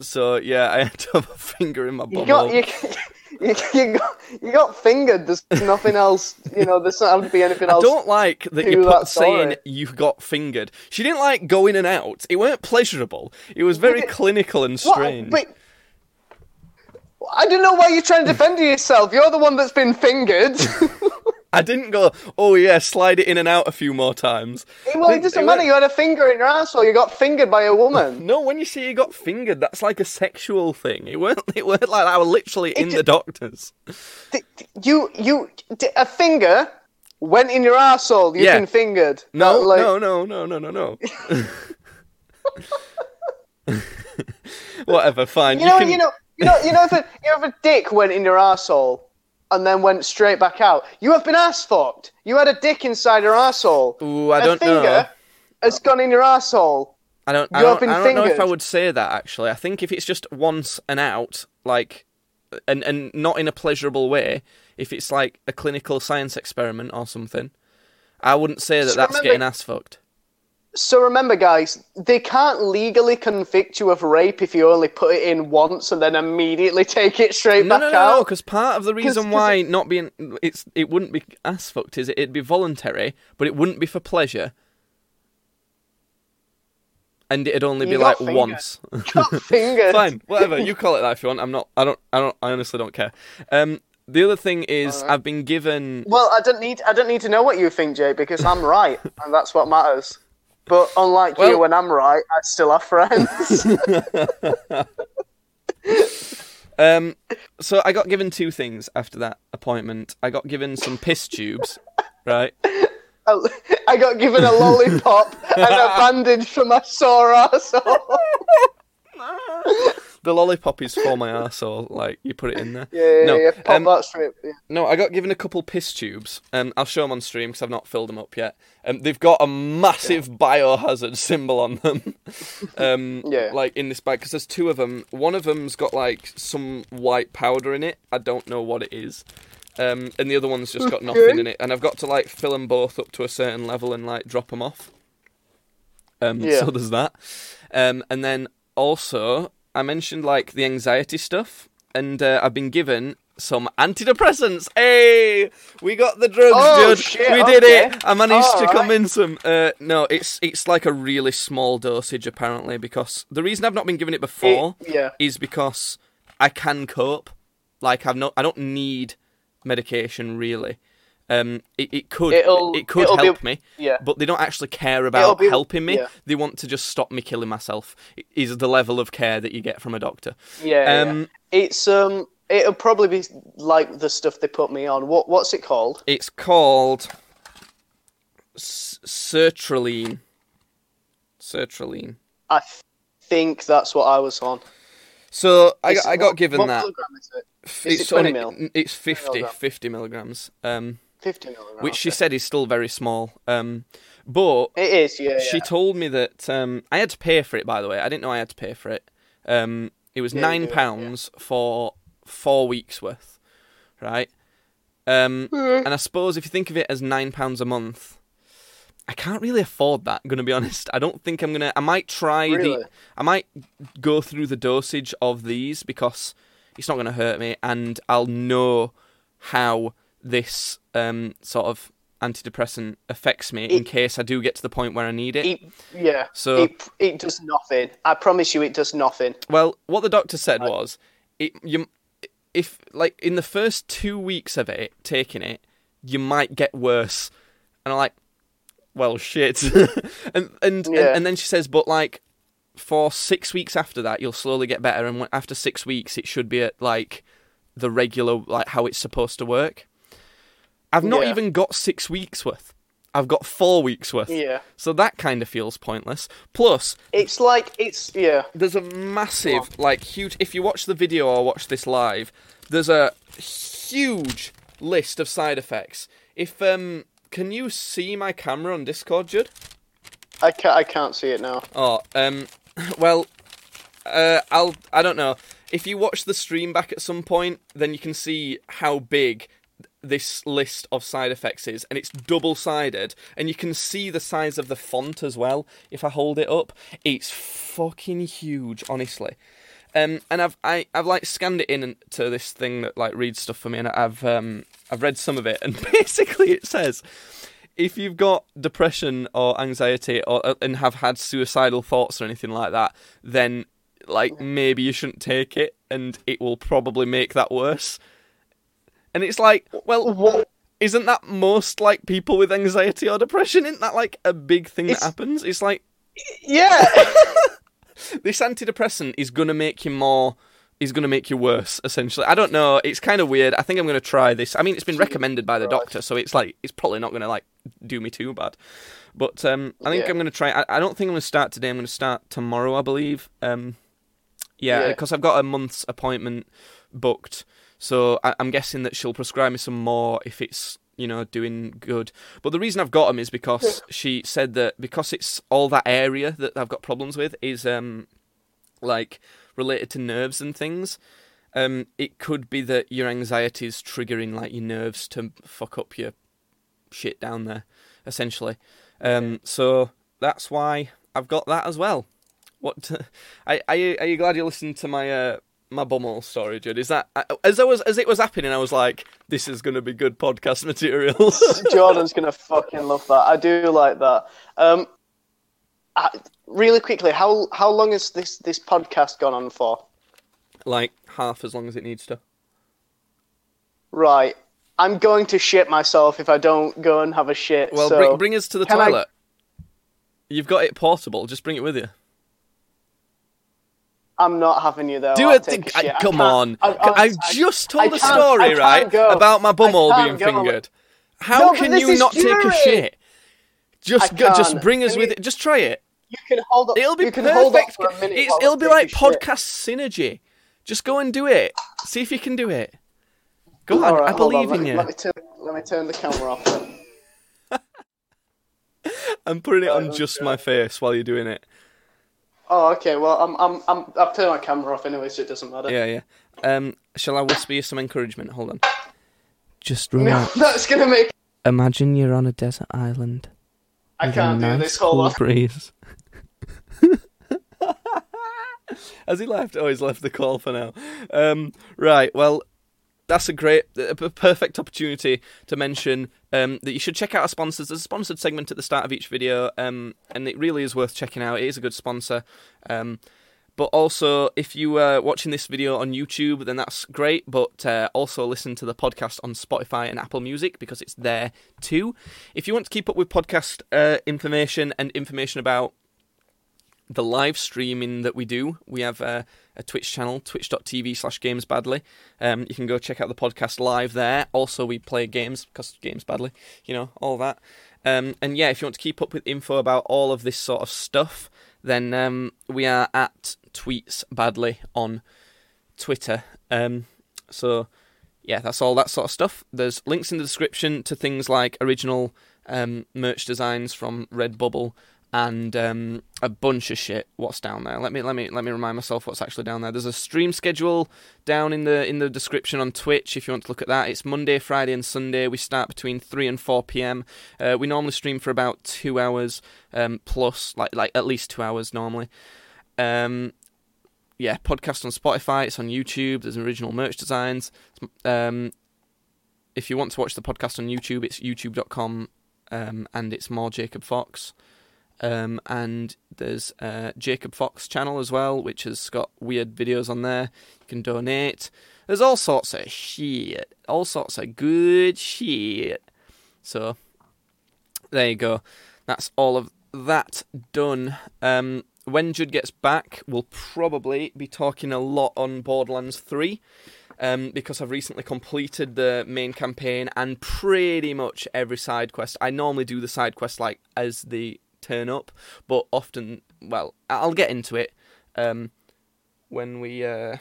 so, yeah, I had to have a finger in my bum hole. You got, You, you, got, you got fingered. There's nothing else, you know, there's not going to be anything else. I don't like that you put saying you got fingered. She didn't like go in and out. It weren't pleasurable. It was very clinical and strange. What? Wait. I don't know why you're trying to defend yourself. You're the one that's been fingered. I didn't go, oh yeah, slide it in and out a few more times. It, well, it doesn't it matter, went... you had a finger in your asshole, you got fingered by a woman. No, when you say you got fingered, that's like a sexual thing. It weren't, it weren't like that, I was literally it in d- the doctor's. D- you, you, d- a finger went in your asshole, you've yeah. been fingered. No, like... no, no, no, no, no, no. Whatever, fine. You know, you, can... you know, you know, you know if, a, you know if a dick went in your asshole. And then went straight back out. You have been ass fucked. You had a dick inside your asshole. Ooh, I a don't know. A finger has gone in your asshole. I don't. You I don't, have been I don't know if I would say that actually. I think if it's just once and out, like, and and not in a pleasurable way, if it's like a clinical science experiment or something, I wouldn't say that so that's remember, getting ass fucked. So remember, guys, they can't legally convict you of rape if you only put it in once and then immediately take it straight no, back no, no, out. No, because part of the reason Cause, cause why it... not being it's it wouldn't be ass fucked is it, it'd be voluntary, but it wouldn't be for pleasure, and it'd only be you like got once. Got fingered. Fine, whatever you call it that if you want. I'm not. I don't. I don't. I honestly don't care. Um. The other thing is, right. I've been given. Well, I don't need. I don't need to know what you think, Jay, because I'm right, and that's what matters. But unlike well, you, when I'm right, I still have friends. um, so I got given two things after that appointment. I got given some piss tubes, right? I, I got given a lollipop and a bandage for my sore arsehole. The lollipop is for my arsehole, like, you put it in there. Yeah, yeah, no, yeah, pop um, that strip, yeah. No, I got given a couple piss tubes, and I'll show them on stream because I've not filled them up yet. Um, they've got a massive yeah. biohazard symbol on them, um, yeah. like, in this bag, because there's two of them. One of them's got, like, some white powder in it. I don't know what it is. Um, and the other one's just got nothing in it. And I've got to, like, fill them both up to a certain level and, like, drop them off. Um, yeah. So there's that. Um, and then also... I mentioned, like, the anxiety stuff, and uh, I've been given some antidepressants. Hey, we got the drugs, oh, Judd. Shit, we did okay. it. I managed oh, to right. convince him. Uh, no, it's it's like a really small dosage apparently, because the reason I've not been given it before it, yeah. is because I can cope. Like I've not, I don't need medication really. Um, it, it could it'll, it could help be, me, yeah. but they don't actually care about be, helping me. Yeah. They want to just stop me killing myself. Is the level of care that you get from a doctor? Yeah, um, yeah. It's um, it'll probably be like the stuff they put me on. What what's it called? It's called sertraline. Sertraline. I th- think that's what I was on. So I, I got what, given what that. What milligram is it? F- is it's it only, mil? It's fifty, fifty milligrams. Um, fifty milligrams. Which she said is still very small. Um, but it is. Yeah. She yeah. told me that um, I had to pay for it. By the way, I didn't know I had to pay for it. Um, it was yeah, nine pounds yeah. for four weeks worth, right? Um, mm. And I suppose if you think of it as nine pounds a month, I can't really afford that, gonna be honest. I don't think I'm gonna I might try really? the I might go through the dosage of these because it's not gonna hurt me and I'll know how this um sort of antidepressant affects me it, in case I do get to the point where I need it. it yeah. So it, it does nothing. I promise you it does nothing. Well, what the doctor said right. was it you if like in the first two weeks of it taking it, you might get worse. And I'm like, well, shit. and and, yeah. and and then she says, but like, for six weeks after that, you'll slowly get better. And after six weeks, it should be at like the regular, like how it's supposed to work. I've not yeah. even got six weeks worth. I've got four weeks worth. Yeah. So that kind of feels pointless. Plus, it's like, it's, yeah. there's a massive, oh. like, huge, if you watch the video or watch this live, there's a huge list of side effects. If, um... Can you see my camera on Discord, Judd? I can't, I can't see it now. Oh, um, well, uh, I'll, I don't know. If you watch the stream back at some point, then you can see how big this list of side effects is, and it's double-sided, and you can see the size of the font as well, if I hold it up. It's fucking huge, honestly. Um, and I've, I, I've like, scanned it in to this thing that, like, reads stuff for me, and I've, um... I've read some of it, and basically it says, if you've got depression or anxiety or and have had suicidal thoughts or anything like that, then, like, maybe you shouldn't take it, and it will probably make that worse. And it's like, well, what? Isn't that most, like, people with anxiety or depression? Isn't that, like, a big thing it's... that happens? It's like... Yeah! This antidepressant is going to make you more... He's going to make you worse, essentially. I don't know. It's kind of weird. I think I'm going to try this. I mean, it's been recommended by the doctor, so it's like it's probably not going to like do me too bad. But um, I think yeah. I'm going to try. I, I don't think I'm going to start today. I'm going to start tomorrow, I believe. Um, yeah, because yeah. I've got a month's appointment booked, so I, I'm guessing that she'll prescribe me some more if it's you know doing good. But the reason I've got them is because she said that because it's all that area that I've got problems with is um like. related to nerves and things, um, it could be that your anxiety is triggering like your nerves to fuck up your shit down there, essentially. Um, so that's why I've got that as well. What? To, I are you, are you glad you listened to my uh, my bumhole story, Judd? Is that I, as I was as it was happening? I was like, this is going to be good podcast material. Jordan's gonna fucking love that. I do like that. Um, I, Really quickly, how how long has this, this podcast gone on for? Like, half as long as it needs to. Right. I'm going to shit myself if I don't go and have a shit. Well, so bring, bring us to the toilet. I... You've got it portable. Just bring it with you. I'm not having you there. Do I'll it. Th- a I, come I on. I, I, I've I, just told I a story, right, go. about my bumhole being go. fingered. How no, can you not jury. take a shit? Just go, just bring us I mean, with it. Just try it. You can hold up. It'll be perfect. Hold up for a minute it's, it'll be like podcast shit. synergy. Just go and do it. See if you can do it. Go on. Right, I believe on. in me, you. Let me, turn, let me turn the camera off. Then. I'm putting it oh, on just good. my face while you're doing it. Oh, okay. Well, I'm, I'm, I'm. I've turned my camera off anyway, so it doesn't matter. Yeah, yeah. Um, shall I whisper you some encouragement? Hold on. Just relax. No, that's gonna make. Imagine you're on a desert island. I can't do nice this. Hold cool on. Breeze. Has he left? Oh, he's left the call for now. Um, right, well, that's a great, a perfect opportunity to mention um, that you should check out our sponsors. There's a sponsored segment at the start of each video, um, and it really is worth checking out. It is a good sponsor. Um, but also, if you are watching this video on YouTube, then that's great, but uh, also listen to the podcast on Spotify and Apple Music, because it's there too. If you want to keep up with podcast uh, information and information about the live streaming that we do, we have a, a Twitch channel, twitch dot t v slash games badly. Um, you can go check out the podcast live there. Also, we play games, because games badly, you know, all that. Um, and yeah, if you want to keep up with info about all of this sort of stuff, then um, we are at Tweets Badly on Twitter. Um, so yeah, that's all that sort of stuff. There's links in the description to things like original um, merch designs from Redbubble, and um, a bunch of shit. What's down there? Let me let me let me remind myself what's actually down there. There's a stream schedule down in the in the description on Twitch if you want to look at that. It's Monday, Friday, and Sunday. We start between three and four p m Uh, we normally stream for about two hours um, plus, like like at least two hours normally. Um, yeah, podcast on Spotify. It's on YouTube. There's original merch designs. Um, if you want to watch the podcast on YouTube, it's youtube dot com, um, and it's more Jacob Fox. Um, and there's uh, Jacob Fox channel as well, which has got weird videos on there. You can donate. There's all sorts of shit. All sorts of good shit. So, there you go. That's all of that done. Um, when Judd gets back, we'll probably be talking a lot on Borderlands three. Um, because I've recently completed the main campaign and pretty much every side quest. I normally do the side quest like as the turn up, but often, well, I'll get into it um, when we uh,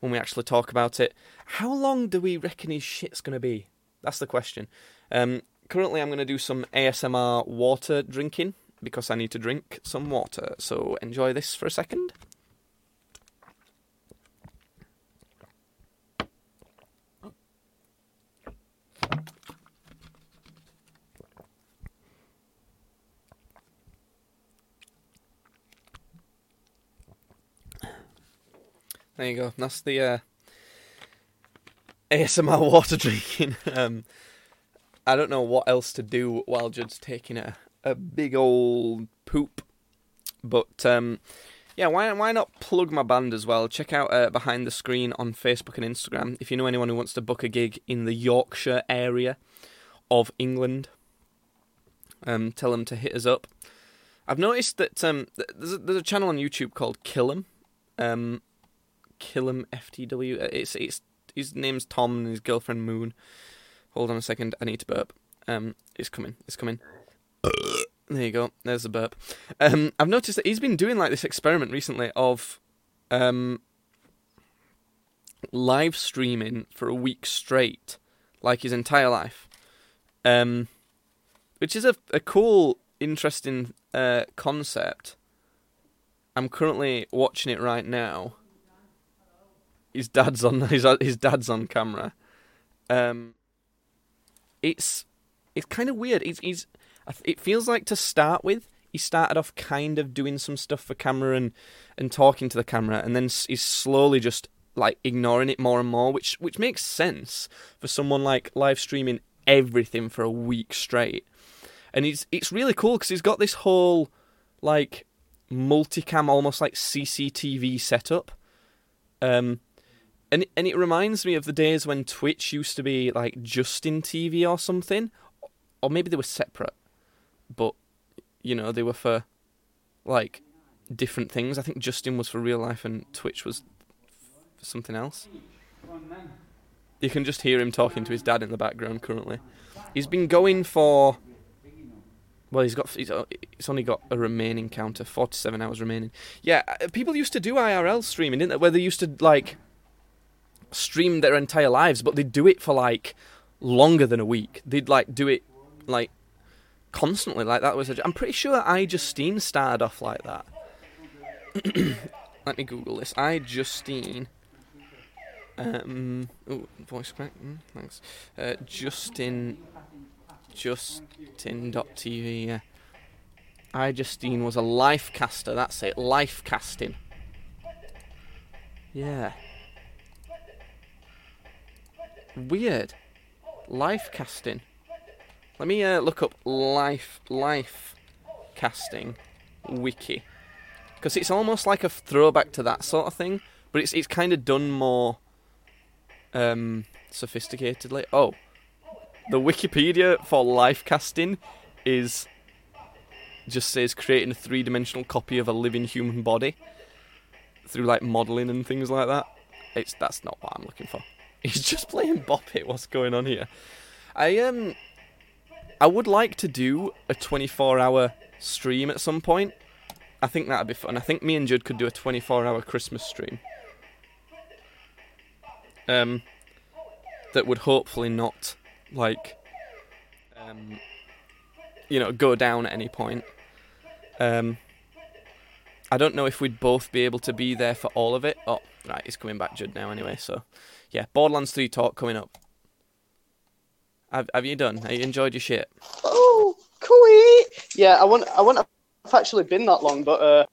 when we actually talk about it. How long do we reckon his shit's going to be? That's the question. Um, currently, I'm going to do some A S M R water drinking, because I need to drink some water, so enjoy this for a second. There you go. That's the uh, A S M R water drinking. um, I don't know what else to do while Judd's taking a, a big old poop. But um, yeah, why why not plug my band as well? Check out uh, Behind the Screen on Facebook and Instagram if you know anyone who wants to book a gig in the Yorkshire area of England. Um, tell them to hit us up. I've noticed that um, there's a, there's a channel on YouTube called Kill 'em. Um, Kill 'em F T W. It's it's his name's Tom and his girlfriend Moon. Hold on a second, I need to burp. Um, it's coming, it's coming. There you go. There's the burp. Um, I've noticed that he's been doing like this experiment recently of, um, live streaming for a week straight, like his entire life. Um, which is a a cool, interesting uh concept. I'm currently watching it right now. His dad's on his his dad's on camera. Um, it's it's kind of weird. It's he's it feels like to start with he started off kind of doing some stuff for camera and, and talking to the camera, and then he's slowly just like ignoring it more and more, which which makes sense for someone like live streaming everything for a week straight. And it's it's really cool because he's got this whole like multicam, almost like C C T V setup. Um. And and it reminds me of the days when Twitch used to be like Justin T V or something, or maybe they were separate, but you know they were for like different things. I think Justin was for real life and Twitch was for something else. You can just hear him talking to his dad in the background currently. He's been going for well, he's got he's it's only got a remaining counter, forty-seven hours remaining. Yeah, people used to do I R L streaming, didn't they? Where they used to like. Stream their entire lives, but they'd do it for like longer than a week. They'd like do it like constantly. Like that was. A, I'm pretty sure iJustine started off like that. Let me Google this. iJustine. Um. Ooh, voice crack. Mm, thanks. Uh, Justin. Justin dot t v. Yeah. iJustine was a life caster. That's it. Life casting. Yeah. Weird. Life casting. Let me uh, look up life life casting wiki. Because it's almost like a throwback to that sort of thing, but it's it's kind of done more um, sophisticatedly. Oh, the Wikipedia for life casting is just says creating a three-dimensional copy of a living human body through like modelling and things like that. It's that's not what I'm looking for. He's just playing Bop It. What's going on here? I um, I would like to do a twenty-four hour stream at some point. I think that'd be fun. I think me and Judd could do a twenty-four hour Christmas stream. Um, that would hopefully not, like, um, you know, go down at any point. Um, I don't know if we'd both be able to be there for all of it. Oh, right, he's coming back, Judd, now anyway, so. Yeah, Borderlands three talk coming up. Have, have you done? Have you enjoyed your shit? Oh, cool. Yeah, I want, I want a... I've actually been that long, but uh,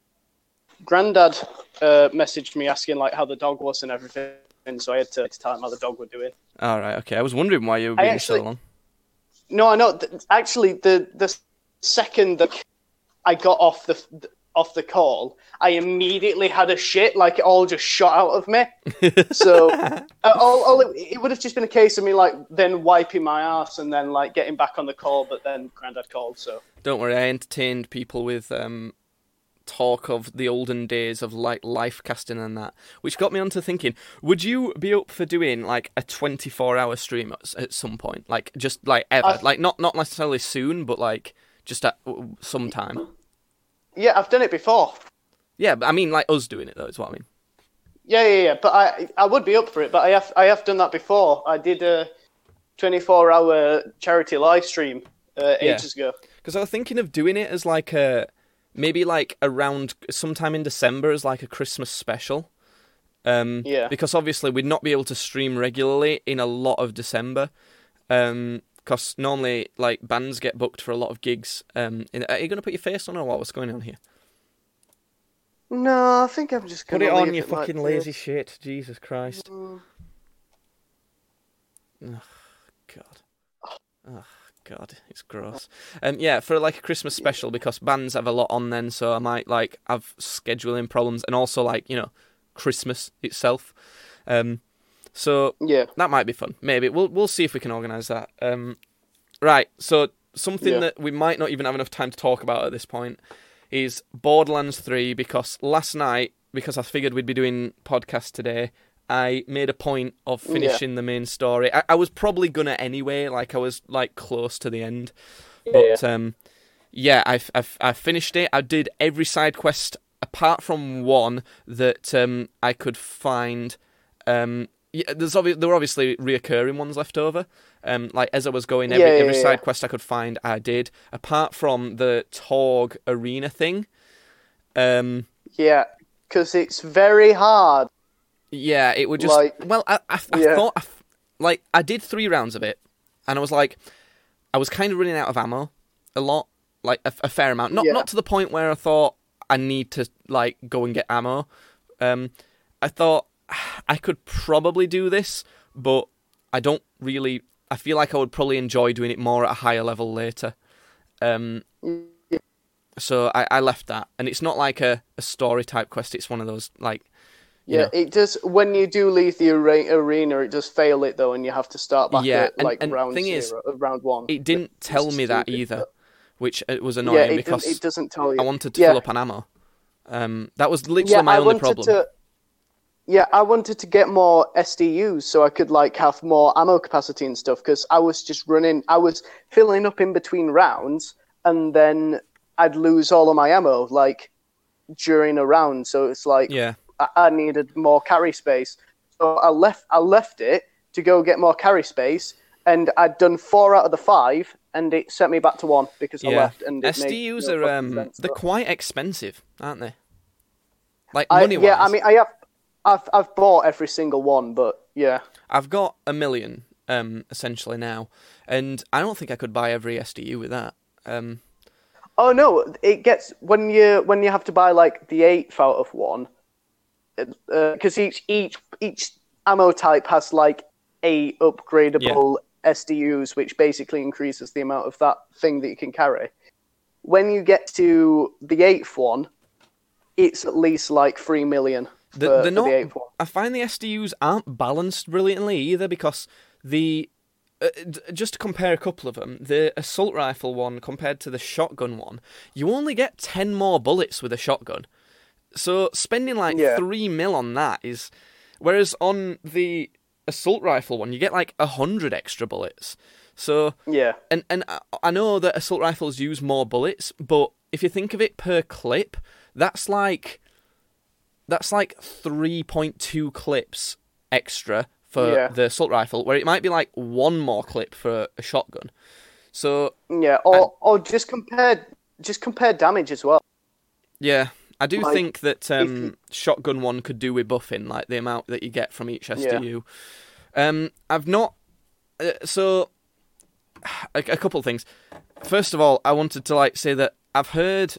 Grandad uh, messaged me asking like how the dog was and everything, and so I had to tell him how the dog were doing. All right, okay. I was wondering why you were being actually, so long. No, I know. Th- actually, the the second that I got off the, the off the call, I immediately had a shit. Like it all just shot out of me. So uh, all, all it, it would have just been a case of me like then wiping my ass and then like getting back on the call, but then Grandad called, so. Don't worry, I entertained people with um, talk of the olden days of like life casting and that, which got me onto thinking: would you be up for doing like a twenty-four hour stream at, at some point, like just like ever, I've, like not not necessarily soon, but like just at some time? Yeah, I've done it before. Yeah, but I mean, like us doing it though is what I mean. Yeah, yeah, yeah. But I I would be up for it, but I have I have done that before. I did a twenty-four hour charity live stream uh, ages yeah. ago. Because I was thinking of doing it as like a, maybe like around sometime in December as like a Christmas special. Um, yeah. Because obviously we'd not be able to stream regularly in a lot of December. Um, because normally like bands get booked for a lot of gigs. Um, in, are you going to put your face on or what? What's going on here? No, I think I'm just going to put it on, you fucking like lazy this. Shit. Jesus Christ. Mm. Oh, God. Oh. God, it's gross. Um, yeah, for like a Christmas special, because bands have a lot on then, so I might like have scheduling problems, and also like, you know, Christmas itself. Um, so yeah, that might be fun. Maybe we'll we'll see if we can organise that. Um, right. So something yeah. that we might not even have enough time to talk about at this point is Borderlands three, because last night, because I figured we'd be doing podcast today, I made a point of finishing yeah. the main story. I, I was probably gonna anyway, like I was like close to the end, yeah, but yeah. um, yeah, I I I finished it. I did every side quest apart from one that um I could find. Um, yeah, there's obvi- there were obviously reoccurring ones left over. Um, like as I was going, every yeah, yeah, every yeah, side yeah. quest I could find, I did. Apart from the Torg arena thing. Um, yeah, because it's very hard. Yeah, it would just... Like, well, I, I, I yeah. thought... I, like, I did three rounds of it, and I was like... I was kind of running out of ammo a lot, like, a, a fair amount. Not yeah. not to the point where I thought I need to, like, go and get ammo. Um, I thought I could probably do this, but I don't really... I feel like I would probably enjoy doing it more at a higher level later. Um, yeah. So I, I left that. And it's not like a, a story-type quest. It's one of those, like... Yeah, yeah, it does. When you do leave the arena, it does fail it though, and you have to start back yeah, at and, like and round thing zero, is, round one. It didn't it's tell me stupid, that either, but... which was annoying yeah, it because it doesn't tell you. I wanted to yeah. fill up on ammo. Um, that was literally yeah, my I only problem. To... Yeah, I wanted to get more S D Us so I could like have more ammo capacity and stuff, because I was just running, I was filling up in between rounds, and then I'd lose all of my ammo like during a round. So it's like yeah. I needed more carry space, so I left. I left it to go get more carry space, and I'd done four out of the five, and it sent me back to one because yeah. I left. And it S D Us made no are um, sense, they're but... quite expensive, aren't they? Like money wise. Yeah, I mean, I have, I've, I've bought every single one, but yeah, I've got a million um, essentially now, and I don't think I could buy every S D U with that. Um... Oh no, it gets when you when you have to buy like the eighth out of one. Because uh, each each each ammo type has like eight upgradable yeah. S D Us, which basically increases the amount of that thing that you can carry. When you get to the eighth one, it's at least like three million for the, for not, the eighth one. I find the S D Us aren't balanced brilliantly either, because the uh, d- just to compare a couple of them, the assault rifle one compared to the shotgun one, you only get ten more bullets with a shotgun. So spending like yeah. three mil on that is, whereas on the assault rifle one you get like a hundred extra bullets. So yeah, and and I know that assault rifles use more bullets, but if you think of it per clip, that's like that's like three point two clips extra for yeah. the assault rifle, where it might be like one more clip for a shotgun. So yeah, or I, or just compare just compare damage as well. Yeah. I do like, think that um, you... shotgun one could do with buffing, like the amount that you get from each S D U. Yeah. Um, I've not... Uh, so, a, a couple of things. First of all, I wanted to like say that I've heard...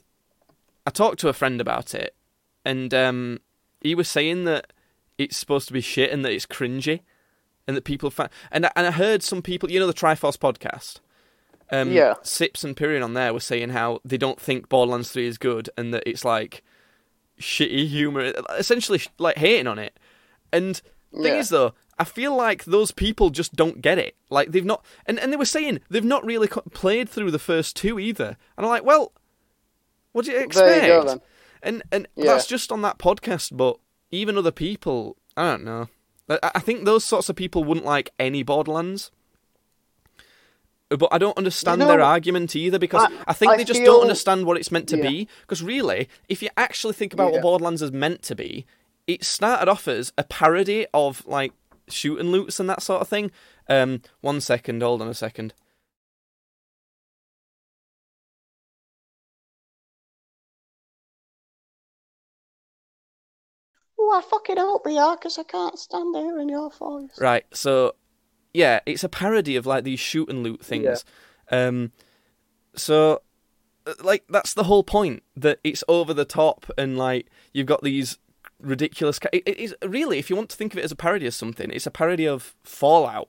I talked to a friend about it, and um, he was saying that it's supposed to be shit and that it's cringy, and that people... Fa- and, and I heard some people... You know the Triforce podcast? Um, yeah. Sips and Pyrion on there were saying how they don't think Borderlands three is good and that it's like shitty humour, essentially like hating on it. And the yeah. thing is though, I feel like those people just don't get it. Like they've not, and, and they were saying they've not really co- played through the first two either. And I'm like, well, what do you expect? There you go, then. And and yeah. that's just on that podcast, but even other people, I don't know. I, I think those sorts of people wouldn't like any Borderlands. But I don't understand you know, their argument either, because I, I think I they just feel... don't understand what it's meant to yeah. be. Because really, if you actually think about yeah. what Borderlands is meant to be, it started off as a parody of like shoot and loots and that sort of thing. Um, one second, hold on a second. Oh, I fucking hope they are, because I can't stand hearing your voice. Right, so... Yeah, it's a parody of like these shoot and loot things. Yeah. Um, so, like, that's the whole point, that it's over the top and like you've got these ridiculous. Ca- it, it is really, if you want to think of it as a parody of something, it's a parody of Fallout.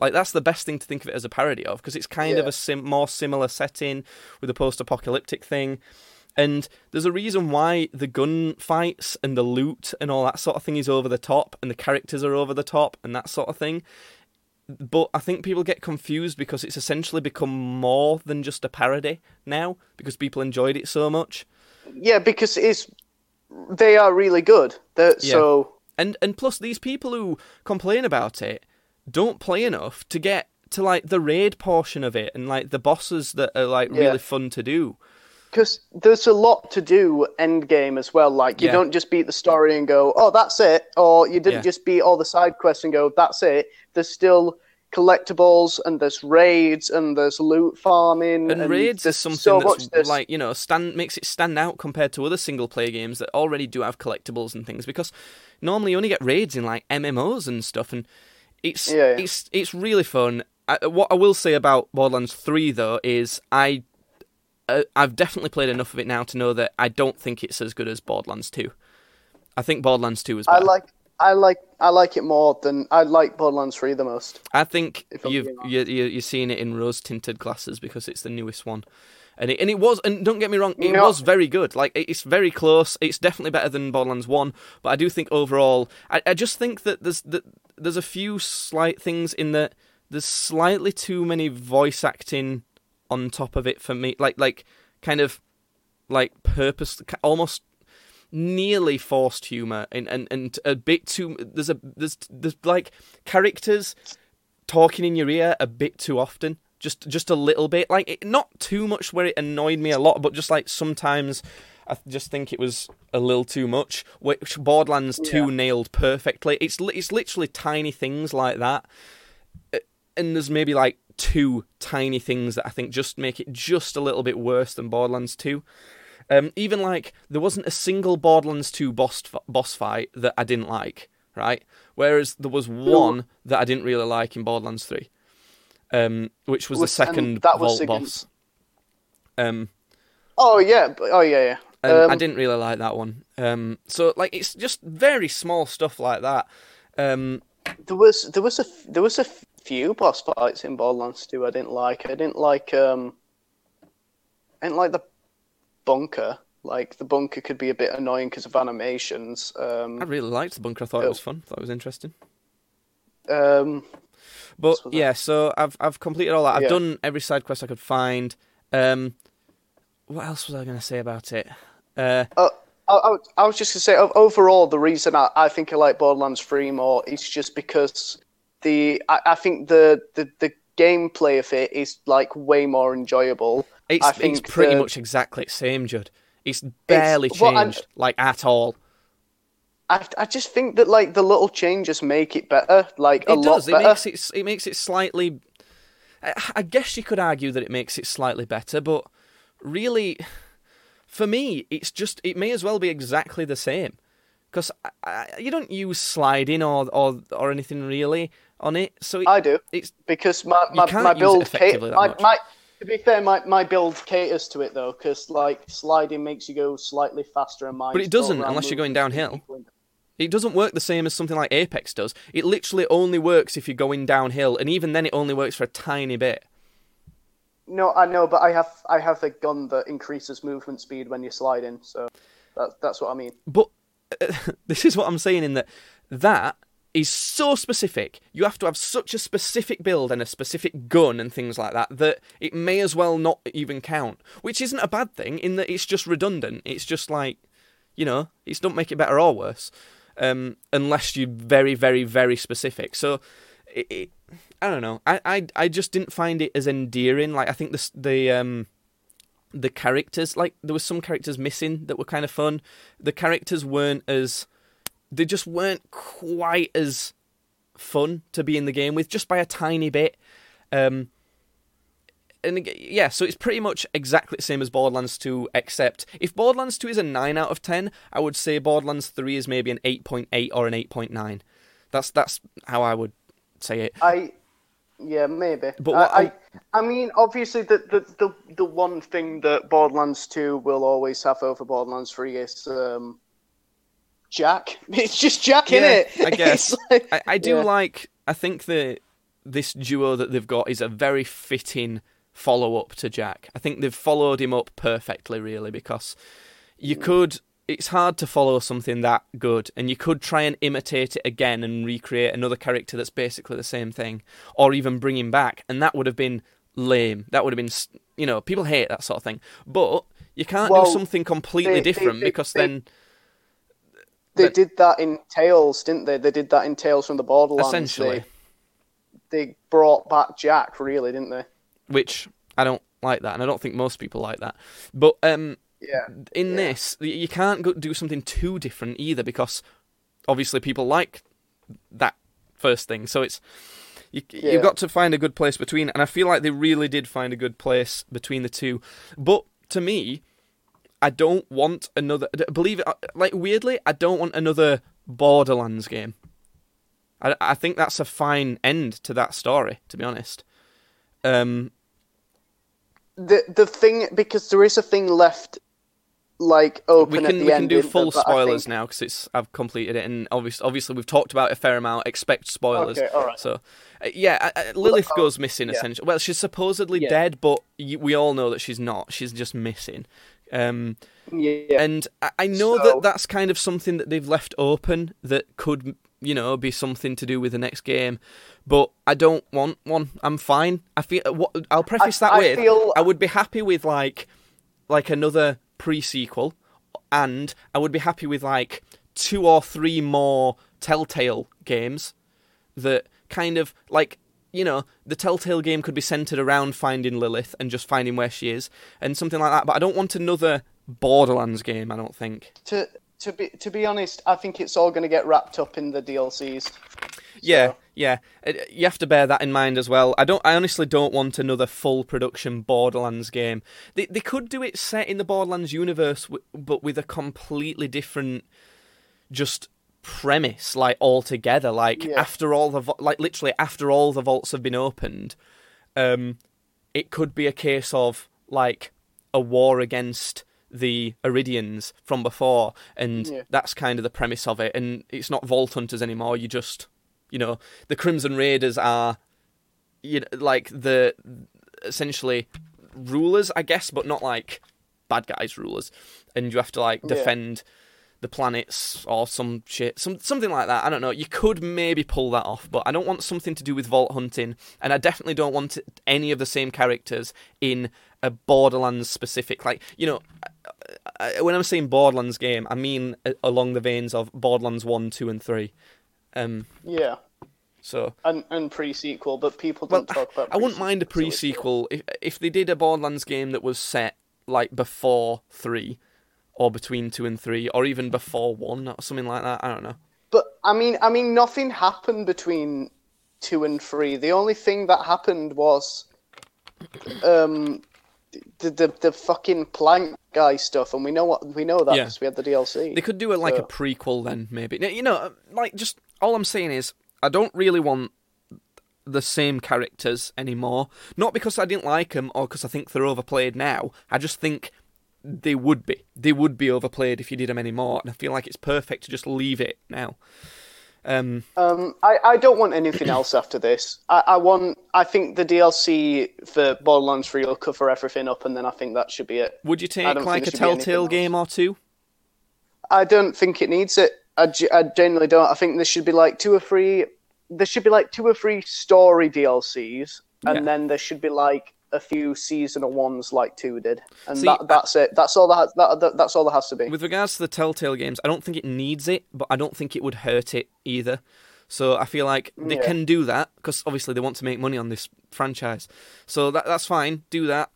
Like that's the best thing to think of it as a parody of, because it's kind yeah. of a sim- more similar setting with a post-apocalyptic thing. And there's a reason why the gunfights and the loot and all that sort of thing is over the top, and the characters are over the top and that sort of thing. But I think people get confused because it's essentially become more than just a parody now, because people enjoyed it so much. Yeah, because it's they are really good. Yeah. So and and plus these people who complain about it don't play enough to get to like the raid portion of it and like the bosses that are like yeah. really fun to do. Because there's a lot to do end game as well. Like you yeah. don't just beat the story and go, "Oh, that's it," or you didn't yeah. just beat all the side quests and go, "That's it." There's still collectibles, and there's raids, and there's loot farming. And, and raids is something so that's much, like you know stand makes it stand out compared to other single player games that already do have collectibles and things. Because normally you only get raids in like M M Os and stuff, and it's yeah, yeah. it's it's really fun. I, what I will say about Borderlands three though is I. Uh, I've definitely played enough of it now to know that I don't think it's as good as Borderlands two. I think Borderlands two is better. I like, I like, I like it more than I like Borderlands three the most. I think you've you you're seeing it in rose-tinted glasses because it's the newest one, and it and it was and don't get me wrong, it no. was very good. Like it's very close. It's definitely better than Borderlands one, but I do think overall, I, I just think that there's that there's a few slight things in that there's slightly too many voice acting on top of it for me, like like kind of like purpose, almost nearly forced humor, and and, and a bit too there's a there's there's like characters talking in your ear a bit too often, just just a little bit, like it, not too much where it annoyed me a lot, but just like sometimes I just think it was a little too much, which Borderlands yeah. two nailed perfectly. It's it's literally tiny things like that, and there's maybe like two tiny things that I think just make it just a little bit worse than Borderlands two. Um, even like there wasn't a single Borderlands two boss f- boss fight that I didn't like, right? Whereas there was one that I didn't really like in Borderlands three, um, which was, was the second vault against... boss. Um, oh yeah, oh yeah, yeah. Um, I didn't really like that one. Um, so like it's just very small stuff like that. Um, there was there was a there was a few boss fights in Borderlands two I didn't like. I didn't like um, I didn't like the bunker. Like the bunker could be a bit annoying because of animations. Um, I really liked the bunker. I thought it was fun. Thought it was interesting. Um, but yeah, so I've I've completed all that. I've yeah. done every side quest I could find. Um, what else was I going to say about it? Uh, uh I, I was just going to say, overall, the reason I, I think I like Borderlands three more is just because the I, I think the, the, the gameplay of it is like way more enjoyable. It's, I think it's pretty the, much exactly the same, Judd. It's barely it's, well, changed, I, like at all. I, I just think that like the little changes make it better, like it a does. lot it better. Makes it, it makes it slightly. I, I guess you could argue that it makes it slightly better, but really. For me, it's just it may as well be exactly the same, because you don't use sliding or, or or anything really on it. So it, I do. It's because my my, my build caters. My, my, to be fair, my, my build caters to it though, because like sliding makes you go slightly faster and mine. But it doesn't unless you're going downhill. It doesn't work the same as something like Apex does. It literally only works if you're going downhill, and even then, it only works for a tiny bit. No, I know, but I have I have a gun that increases movement speed when you're sliding, so that, that's what I mean. But uh, this is what I'm saying in that that is so specific. You have to have such a specific build and a specific gun and things like that that it may as well not even count, which isn't a bad thing in that it's just redundant. It's just like, you know, it don't make it better or worse um, unless you're very, very, very specific. So it... it I don't know. I, I I just didn't find it as endearing. Like I think the the um the characters, like there was some characters missing that were kind of fun. The characters weren't as they just weren't quite as fun to be in the game with, just by a tiny bit. Um, and yeah, so it's pretty much exactly the same as Borderlands two, except if Borderlands two is a nine out of ten, I would say Borderlands three is maybe an eight point eight or an eight point nine. That's that's how I would say it. I. Yeah, maybe. But what I, I, I mean, obviously, the, the, the, the one thing that Borderlands two will always have over Borderlands three is um, Jack. It's just Jack, yeah, innit? I guess. Like, I, I do yeah. like, I think the this duo that they've got is a very fitting follow-up to Jack. I think they've followed him up perfectly, really, because you could, it's hard to follow something that good, and you could try and imitate it again and recreate another character that's basically the same thing, or even bring him back, and that would have been lame. That would have been, you know, people hate that sort of thing. But you can't well, do something completely they, different they, they, because they, then... They then, did that in Tales, didn't they? They did that in Tales from the Borderlands. Essentially. They, they brought back Jack, really, didn't they? Which, I don't like that, and I don't think most people like that. But, um... Yeah, in yeah. this, you can't go do something too different either, because obviously people like that first thing. So it's you, yeah. you've got to find a good place between, and I feel like they really did find a good place between the two. But to me, I don't want another. Believe it, like weirdly, I don't want another Borderlands game. I, I think that's a fine end to that story, to be honest. Um, the the thing because there is a thing left. Like open we can, at the we end can do full the, spoilers think... now because it's I've completed it, and obviously obviously we've talked about it a fair amount. Expect spoilers. Okay, all right. So uh, yeah, uh, Lilith well, goes missing yeah. essentially. Well, she's supposedly yeah. dead, but you, we all know that she's not. She's just missing. Um, yeah. And I, I know so... that that's kind of something that they've left open that could, you know, be something to do with the next game, but I don't want one. I'm fine. I feel. What, I'll preface I, that I with feel... I would be happy with like like another pre-sequel, and I would be happy with like two or three more Telltale games that kind of like, you know, the Telltale game could be centered around finding Lilith and just finding where she is and something like that. But I don't want another Borderlands game. I don't think to to be to be honest, I think it's all going to get wrapped up in the D L Cs. Yeah, so. yeah, you have to bear that in mind as well. I don't. I honestly don't want another full production Borderlands game. They they could do it set in the Borderlands universe, w- but with a completely different, just premise, like altogether. Like yeah. after all the vo- like literally after all the vaults have been opened, um, it could be a case of like a war against the Iridians from before, and yeah. that's kind of the premise of it. And it's not Vault Hunters anymore. You just you know, the Crimson Raiders are, you know, like the essentially rulers, I guess, but not like bad guys rulers, and you have to like defend yeah. the planets or some shit, some something like that. I don't know. You could maybe pull that off, but I don't want something to do with vault hunting, and I definitely don't want any of the same characters in a Borderlands specific, like, you know. I, I, when I'm saying Borderlands game, I mean uh, along the veins of Borderlands one, two, and three. Um, yeah. So and and pre-sequel, but people don't well, talk about. I wouldn't mind a pre-sequel if if they did a Borderlands game that was set like before three, or between two and three, or even before one, or something like that. I don't know. But I mean, I mean, nothing happened between two and three. The only thing that happened was, um, the the, the fucking plank guy stuff, and we know what we know that yeah. because we had the D L C. They could do it like so. a prequel, then maybe. You know, like just all I'm saying is, I don't really want the same characters anymore. Not because I didn't like them or because I think they're overplayed now. I just think they would be. They would be overplayed if you did them anymore. And I feel like it's perfect to just leave it now. Um, um, I, I don't want anything else after this. I, I want. I think the D L C for Borderlands three will cover everything up, and then I think that should be it. Would you take like a Telltale game or two? I don't think it needs it. I, I generally don't. I think there should be like two or three. There should be like two or three story D L Cs, and yeah. then there should be like a few seasonal ones, like two did, and See, that, that's I, it. That's all that, that, that that's all there has to be. With regards to the Telltale games, I don't think it needs it, but I don't think it would hurt it either. So I feel like they yeah. can do that because obviously they want to make money on this franchise. So that that's fine. Do that.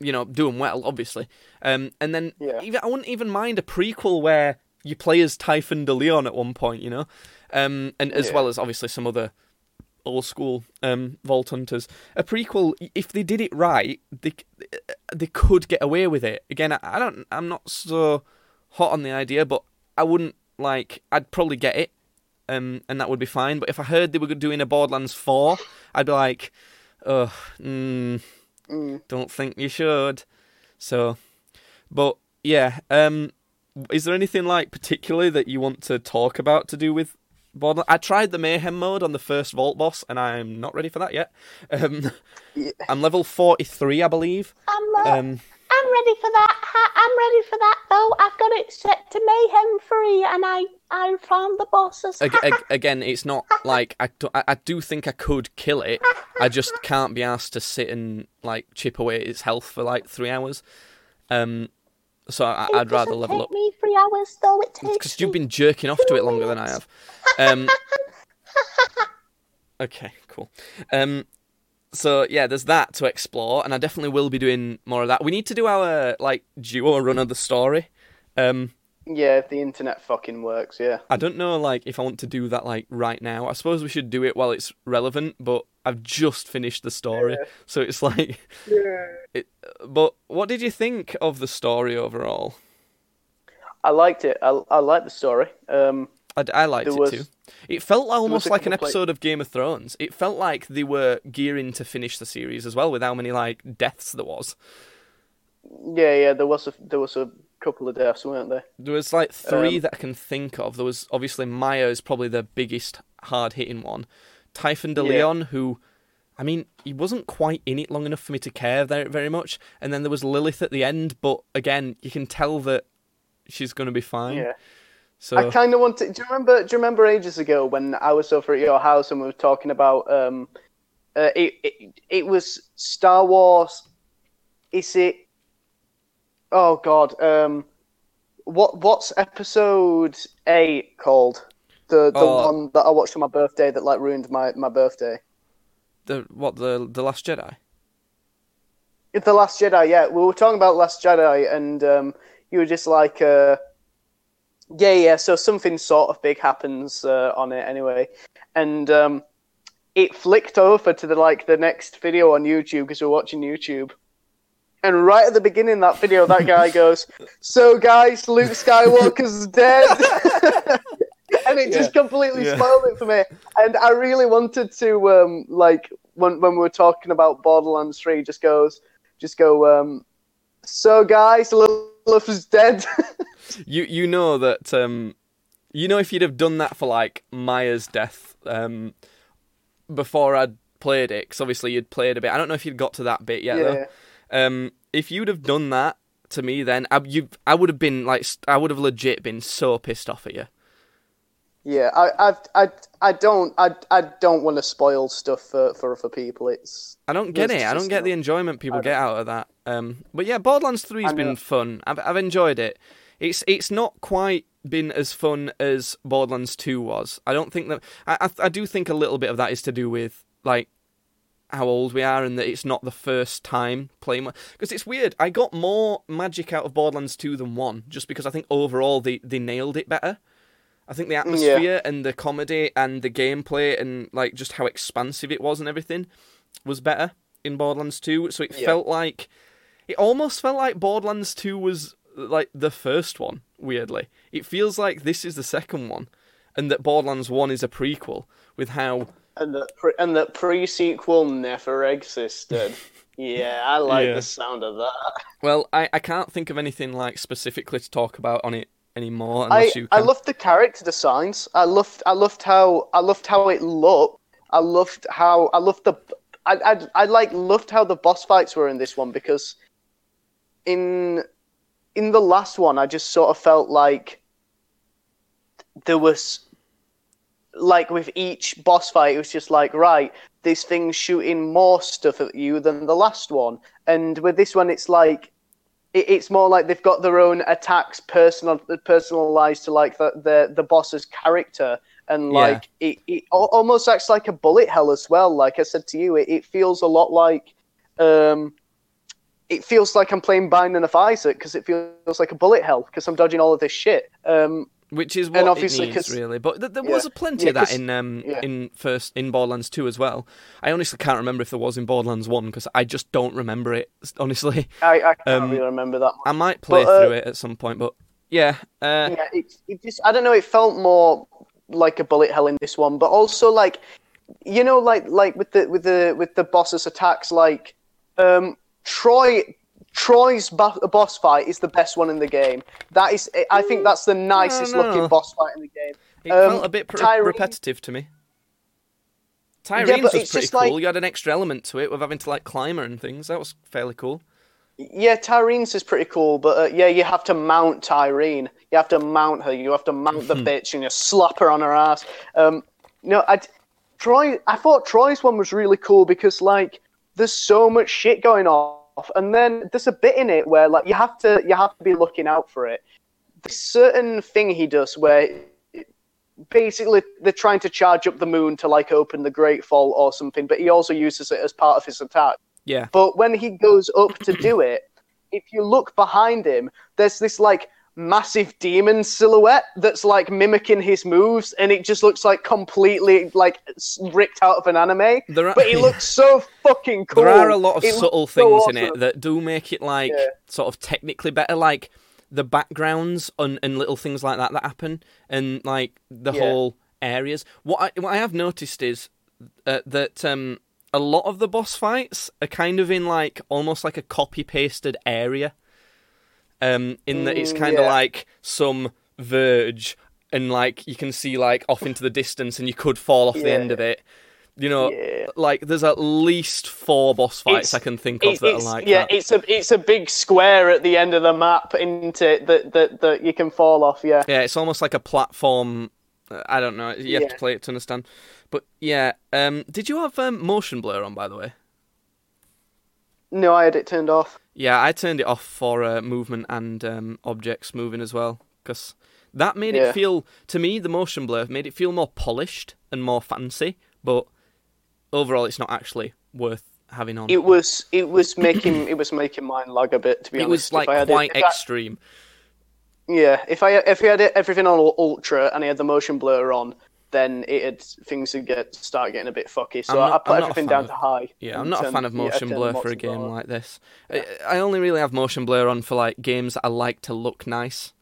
You know, do them well, obviously. Um, and then yeah. even, I wouldn't even mind a prequel where you play as Typhon de Leon at one point, you know, um, and as yeah. well as obviously some other old school um, Vault Hunters. A prequel, if they did it right, they they could get away with it. Again, I don't, I'm not so hot on the idea, but I wouldn't like. I'd probably get it, um, and that would be fine. But if I heard they were doing a Borderlands four, I'd be like, oh, mm, mm. don't think you should. So, but yeah, um. Is there anything like particularly that you want to talk about to do with Borderlands? I tried the Mayhem mode on the first Vault boss, and I'm not ready for that yet. Um, yeah. I'm level forty-three, I believe. I'm, lo- um, I'm ready for that. I'm ready for that though. I've got it set to Mayhem three, and I I found the bosses. ag- again, it's not like I do, I do think I could kill it. I just can't be asked to sit and like chip away at its health for like three hours. Um. So I, I'd rather level up. It doesn't take me three hours, though. It takes Because you've been jerking off to it longer than I have. Um, okay, cool. Um, so, yeah, there's that to explore, and I definitely will be doing more of that. We need to do our, like, duo run of the story. Um, yeah, if the internet fucking works, yeah. I don't know, like, if I want to do that, like, right now. I suppose we should do it while it's relevant, but I've just finished the story, yeah. so it's like... Yeah. It, but what did you think of the story overall? I liked it. I, I liked the story. Um, I, I liked it was, too. It felt almost like an episode of Game of Thrones. It felt like they were gearing to finish the series as well, with how many like deaths there was. Yeah, yeah, there was a, there was a couple of deaths, weren't there? There was like three um, that I can think of. There was obviously Maya is probably the biggest hard-hitting one. Typhon de yeah. Leon, who, I mean, he wasn't quite in it long enough for me to care there very much. And then there was Lilith at the end, but again, you can tell that she's going to be fine. Yeah. So I kind of want to. Do you remember? Do you remember ages ago when I was over at your house and we were talking about? Um, uh, it, it it was Star Wars. Is it? Oh God. Um, what what's episode eight called? The the oh. one that I watched on my birthday that like ruined my, my birthday. The what the the Last Jedi? The Last Jedi, yeah. We were talking about Last Jedi, and um, you were just like, uh, yeah, yeah. So something sort of big happens uh, on it anyway, and um, it flicked over to the like the next video on YouTube because we were watching YouTube. And right at the beginning of that video, that guy goes, "So guys, Luke Skywalker's dead." And it yeah. just completely yeah. spoiled it for me. And I really wanted to, um, like, when when we were talking about Borderlands three, just goes, just go, um, so guys, Lilith is dead. you you know that um, You know, if you'd have done that for, like, Maya's death um, before I'd played it, because obviously you'd played a bit. I don't know if you'd got to that bit yet, yeah. though. Um, if you'd have done that to me, then I, you, I would have been, like, I would have legit been so pissed off at you. Yeah, I, I, I, I don't, I, I don't want to spoil stuff for, for for people. It's I don't get it. I don't get not, the enjoyment people get out of that. Um, but yeah, Borderlands three has been fun. I've I've enjoyed it. It's it's not quite been as fun as Borderlands two was. I don't think that. I, I I do think a little bit of that is to do with like how old we are and that it's not the first time playing. Because it's weird. I got more magic out of Borderlands two than one, just because I think overall they, they nailed it better. I think the atmosphere yeah. and the comedy and the gameplay and like just how expansive it was and everything was better in Borderlands two. So it yeah. felt like it almost felt like Borderlands two was like the first one. Weirdly, it feels like this is the second one, and that Borderlands one is a prequel with how and that pre- and that pre-sequel never existed. Yeah, I like yeah. the sound of that. Well, I I can't think of anything like specifically to talk about on it. Anymore, I, you I loved the character designs. I loved, I loved how, I loved how it looked. I loved how, I loved the, I, I, I like loved how the boss fights were in this one, because in, in the last one, I just sort of felt like there was, like with each boss fight, it was just like, right, this thing's shooting more stuff at you than the last one, and with this one, it's like. It's more like they've got their own attacks personal, personalized to like the, the, the boss's character, and like yeah. it, it almost acts like a bullet hell as well. Like I said to you, it, it feels a lot like um, it feels like I'm playing Binding of Isaac, because it feels like a bullet hell because I'm dodging all of this shit. Um, Which is what it needs, really. But th- there yeah. was plenty yeah, of that in um, yeah. in first in Borderlands two as well. I honestly can't remember if there was in Borderlands one, because I just don't remember it, honestly. I, I can't um, really remember that much. I might play but, uh, through it at some point, but yeah. Uh... Yeah, it, it just, I don't know, it felt more like a bullet hell in this one, but also like, you know, like like with the with the with the boss's attacks, like um, Troy. Troy's bo- boss fight is the best one in the game. That is, I think that's the nicest no, no. looking boss fight in the game. It um, felt a bit pre- Tyrene... repetitive to me. Tyrene's yeah, was pretty cool. Like... You had an extra element to it with having to like climber and things. That was fairly cool. Yeah, Tyrene's is pretty cool, but uh, yeah, you have to mount Tyrene. You have to mount her. You have to mount the bitch and you slap her on her ass. Um, no, I Troy. I thought Troy's one was really cool because like there's so much shit going on. And then there's a bit in it where like you have to you have to be looking out for it. There's a certain thing he does where basically they're trying to charge up the moon to like open the Great Fall or something, but he also uses it as part of his attack. Yeah. But when he goes up to do it, if you look behind him, there's this like massive demon silhouette that's like mimicking his moves, and it just looks like completely like ripped out of an anime. There are, but it yeah. looks so fucking cool. There are a lot of it subtle things so awesome. in it that do make it like yeah. sort of technically better, like the backgrounds and, and little things like that that happen, and like the yeah. whole areas. What I what I have noticed is uh, that um, a lot of the boss fights are kind of in like almost like a copy pasted area. Um, in that it's kind of yeah. like some verge, and like you can see like off into the distance, and you could fall off yeah. the end of it. You know, yeah. like there's at least four boss fights it's, I can think of that are like yeah, that. Yeah, it's a it's a big square at the end of the map, into that that that you can fall off. Yeah, yeah, it's almost like a platform. I don't know. You have yeah. to play it to understand. But yeah, um, did you have um, motion blur on, by the way? No, I had it turned off. Yeah, I turned it off for uh, movement and um, objects moving as well, because that made yeah. it feel, to me, the motion blur made it feel more polished and more fancy. But overall, it's not actually worth having on. It was, it was making, it was making mine lag a bit. To be it honest, it was like if quite I it, extreme. I, yeah, if I if I had it, everything on ultra and I had the motion blur on, then it had, things would get start getting a bit fucky. So not, I put everything down of, to high. Yeah, I'm not turn, a fan of motion yeah, blur for a game blur. like this. Yeah. I, I only really have motion blur on for like games that I like to look nice.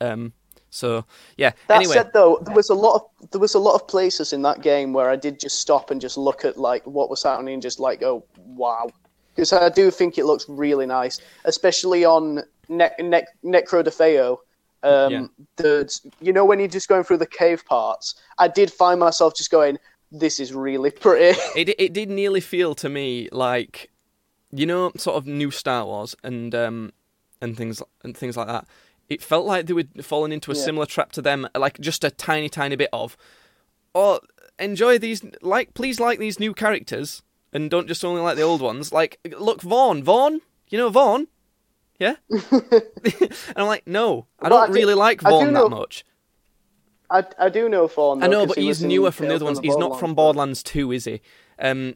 Um, so yeah. That anyway. said, though, there was a lot of there was a lot of places in that game where I did just stop and just look at like what was happening, and just like, oh wow, because I do think it looks really nice, especially on ne- ne- Necro de Feo. um, yeah. that, you know, when you're just going through the cave parts, I did find myself just going, this is really pretty. It it did nearly feel to me like, you know, sort of new Star Wars and um and things and things like that. It felt like they were falling into a yeah. similar trap to them, like just a tiny, tiny bit of, oh, enjoy these, like, please like these new characters and don't just only like the old ones. Like, look, Vaughn, Vaughn, you know Vaughn, yeah. And I'm like, no, I well, don't I do, really like Vaughn that know, much. I I do know Vaughn. Though, I know, but he he's newer from the other ones. He's not from Borderlands two, is he? Um,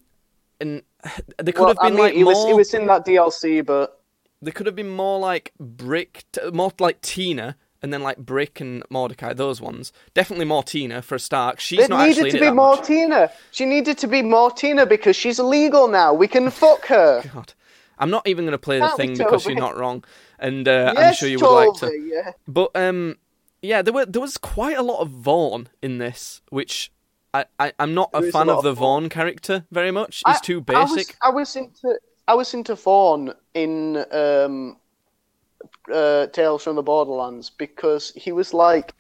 and there could well, have been I mean, like he more. Was, he was in that D L C, but. There could have been more like Brick, more like Tina, and then like Brick and Mordecai, those ones. Definitely more Tina for a start. She's there not actually in it that much. There needed to be more Tina. She needed to be more Tina because she's illegal now. We can fuck her. God. I'm not even going to play the thing because you're not wrong. And uh, yes, I'm sure you would like to. Yeah. But um, yeah, there were there was quite a lot of Vaughn in this, which I, I, I'm not there a fan a of the Vaughn. Vaughn character very much. He's I, too basic. I was, I was into... I was into Vaughn in um, uh, Tales from the Borderlands because he was like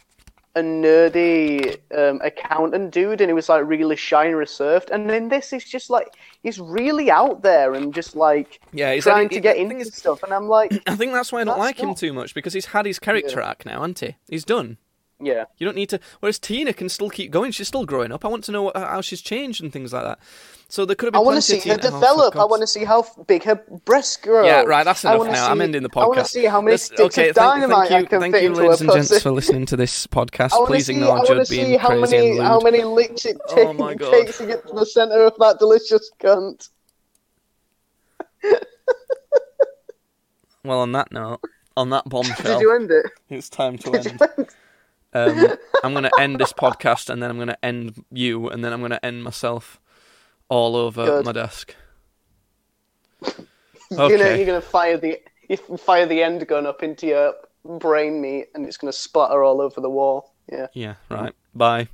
a nerdy um, accountant dude and he was like really shy and reserved. And in this, he's just like, he's really out there and just like yeah, he's trying had, to he, get into stuff. And I'm like... I think that's why I don't like not... him too much because he's had his character yeah. arc now, hasn't he? He's done. Yeah. You don't need to... Whereas Tina can still keep going. She's still growing up. I want to know how she's changed and things like that. So there could have been I want to see her develop. I want to see how big her breasts grow. Yeah, right, that's enough now. See, I'm ending the podcast. I want to see how many sticks okay, of dynamite thank, thank you, I can fit into her pussy. Thank you, ladies and gents, for listening to this podcast. Please see, ignore Judd being how crazy many, and lewd. I want to see how many licks it oh my God. takes to get to the centre of that delicious cunt. Well, on that note, on that bombshell... Did you end it? It's time to end. end um, I'm going to end this podcast, and then I'm going to end you, and then I'm going to end myself. All over Good. my desk. Okay. You know, you're gonna fire the you fire the end gun up into your brain meat, and it's gonna splatter all over the wall. Yeah. Yeah. Right. Bye.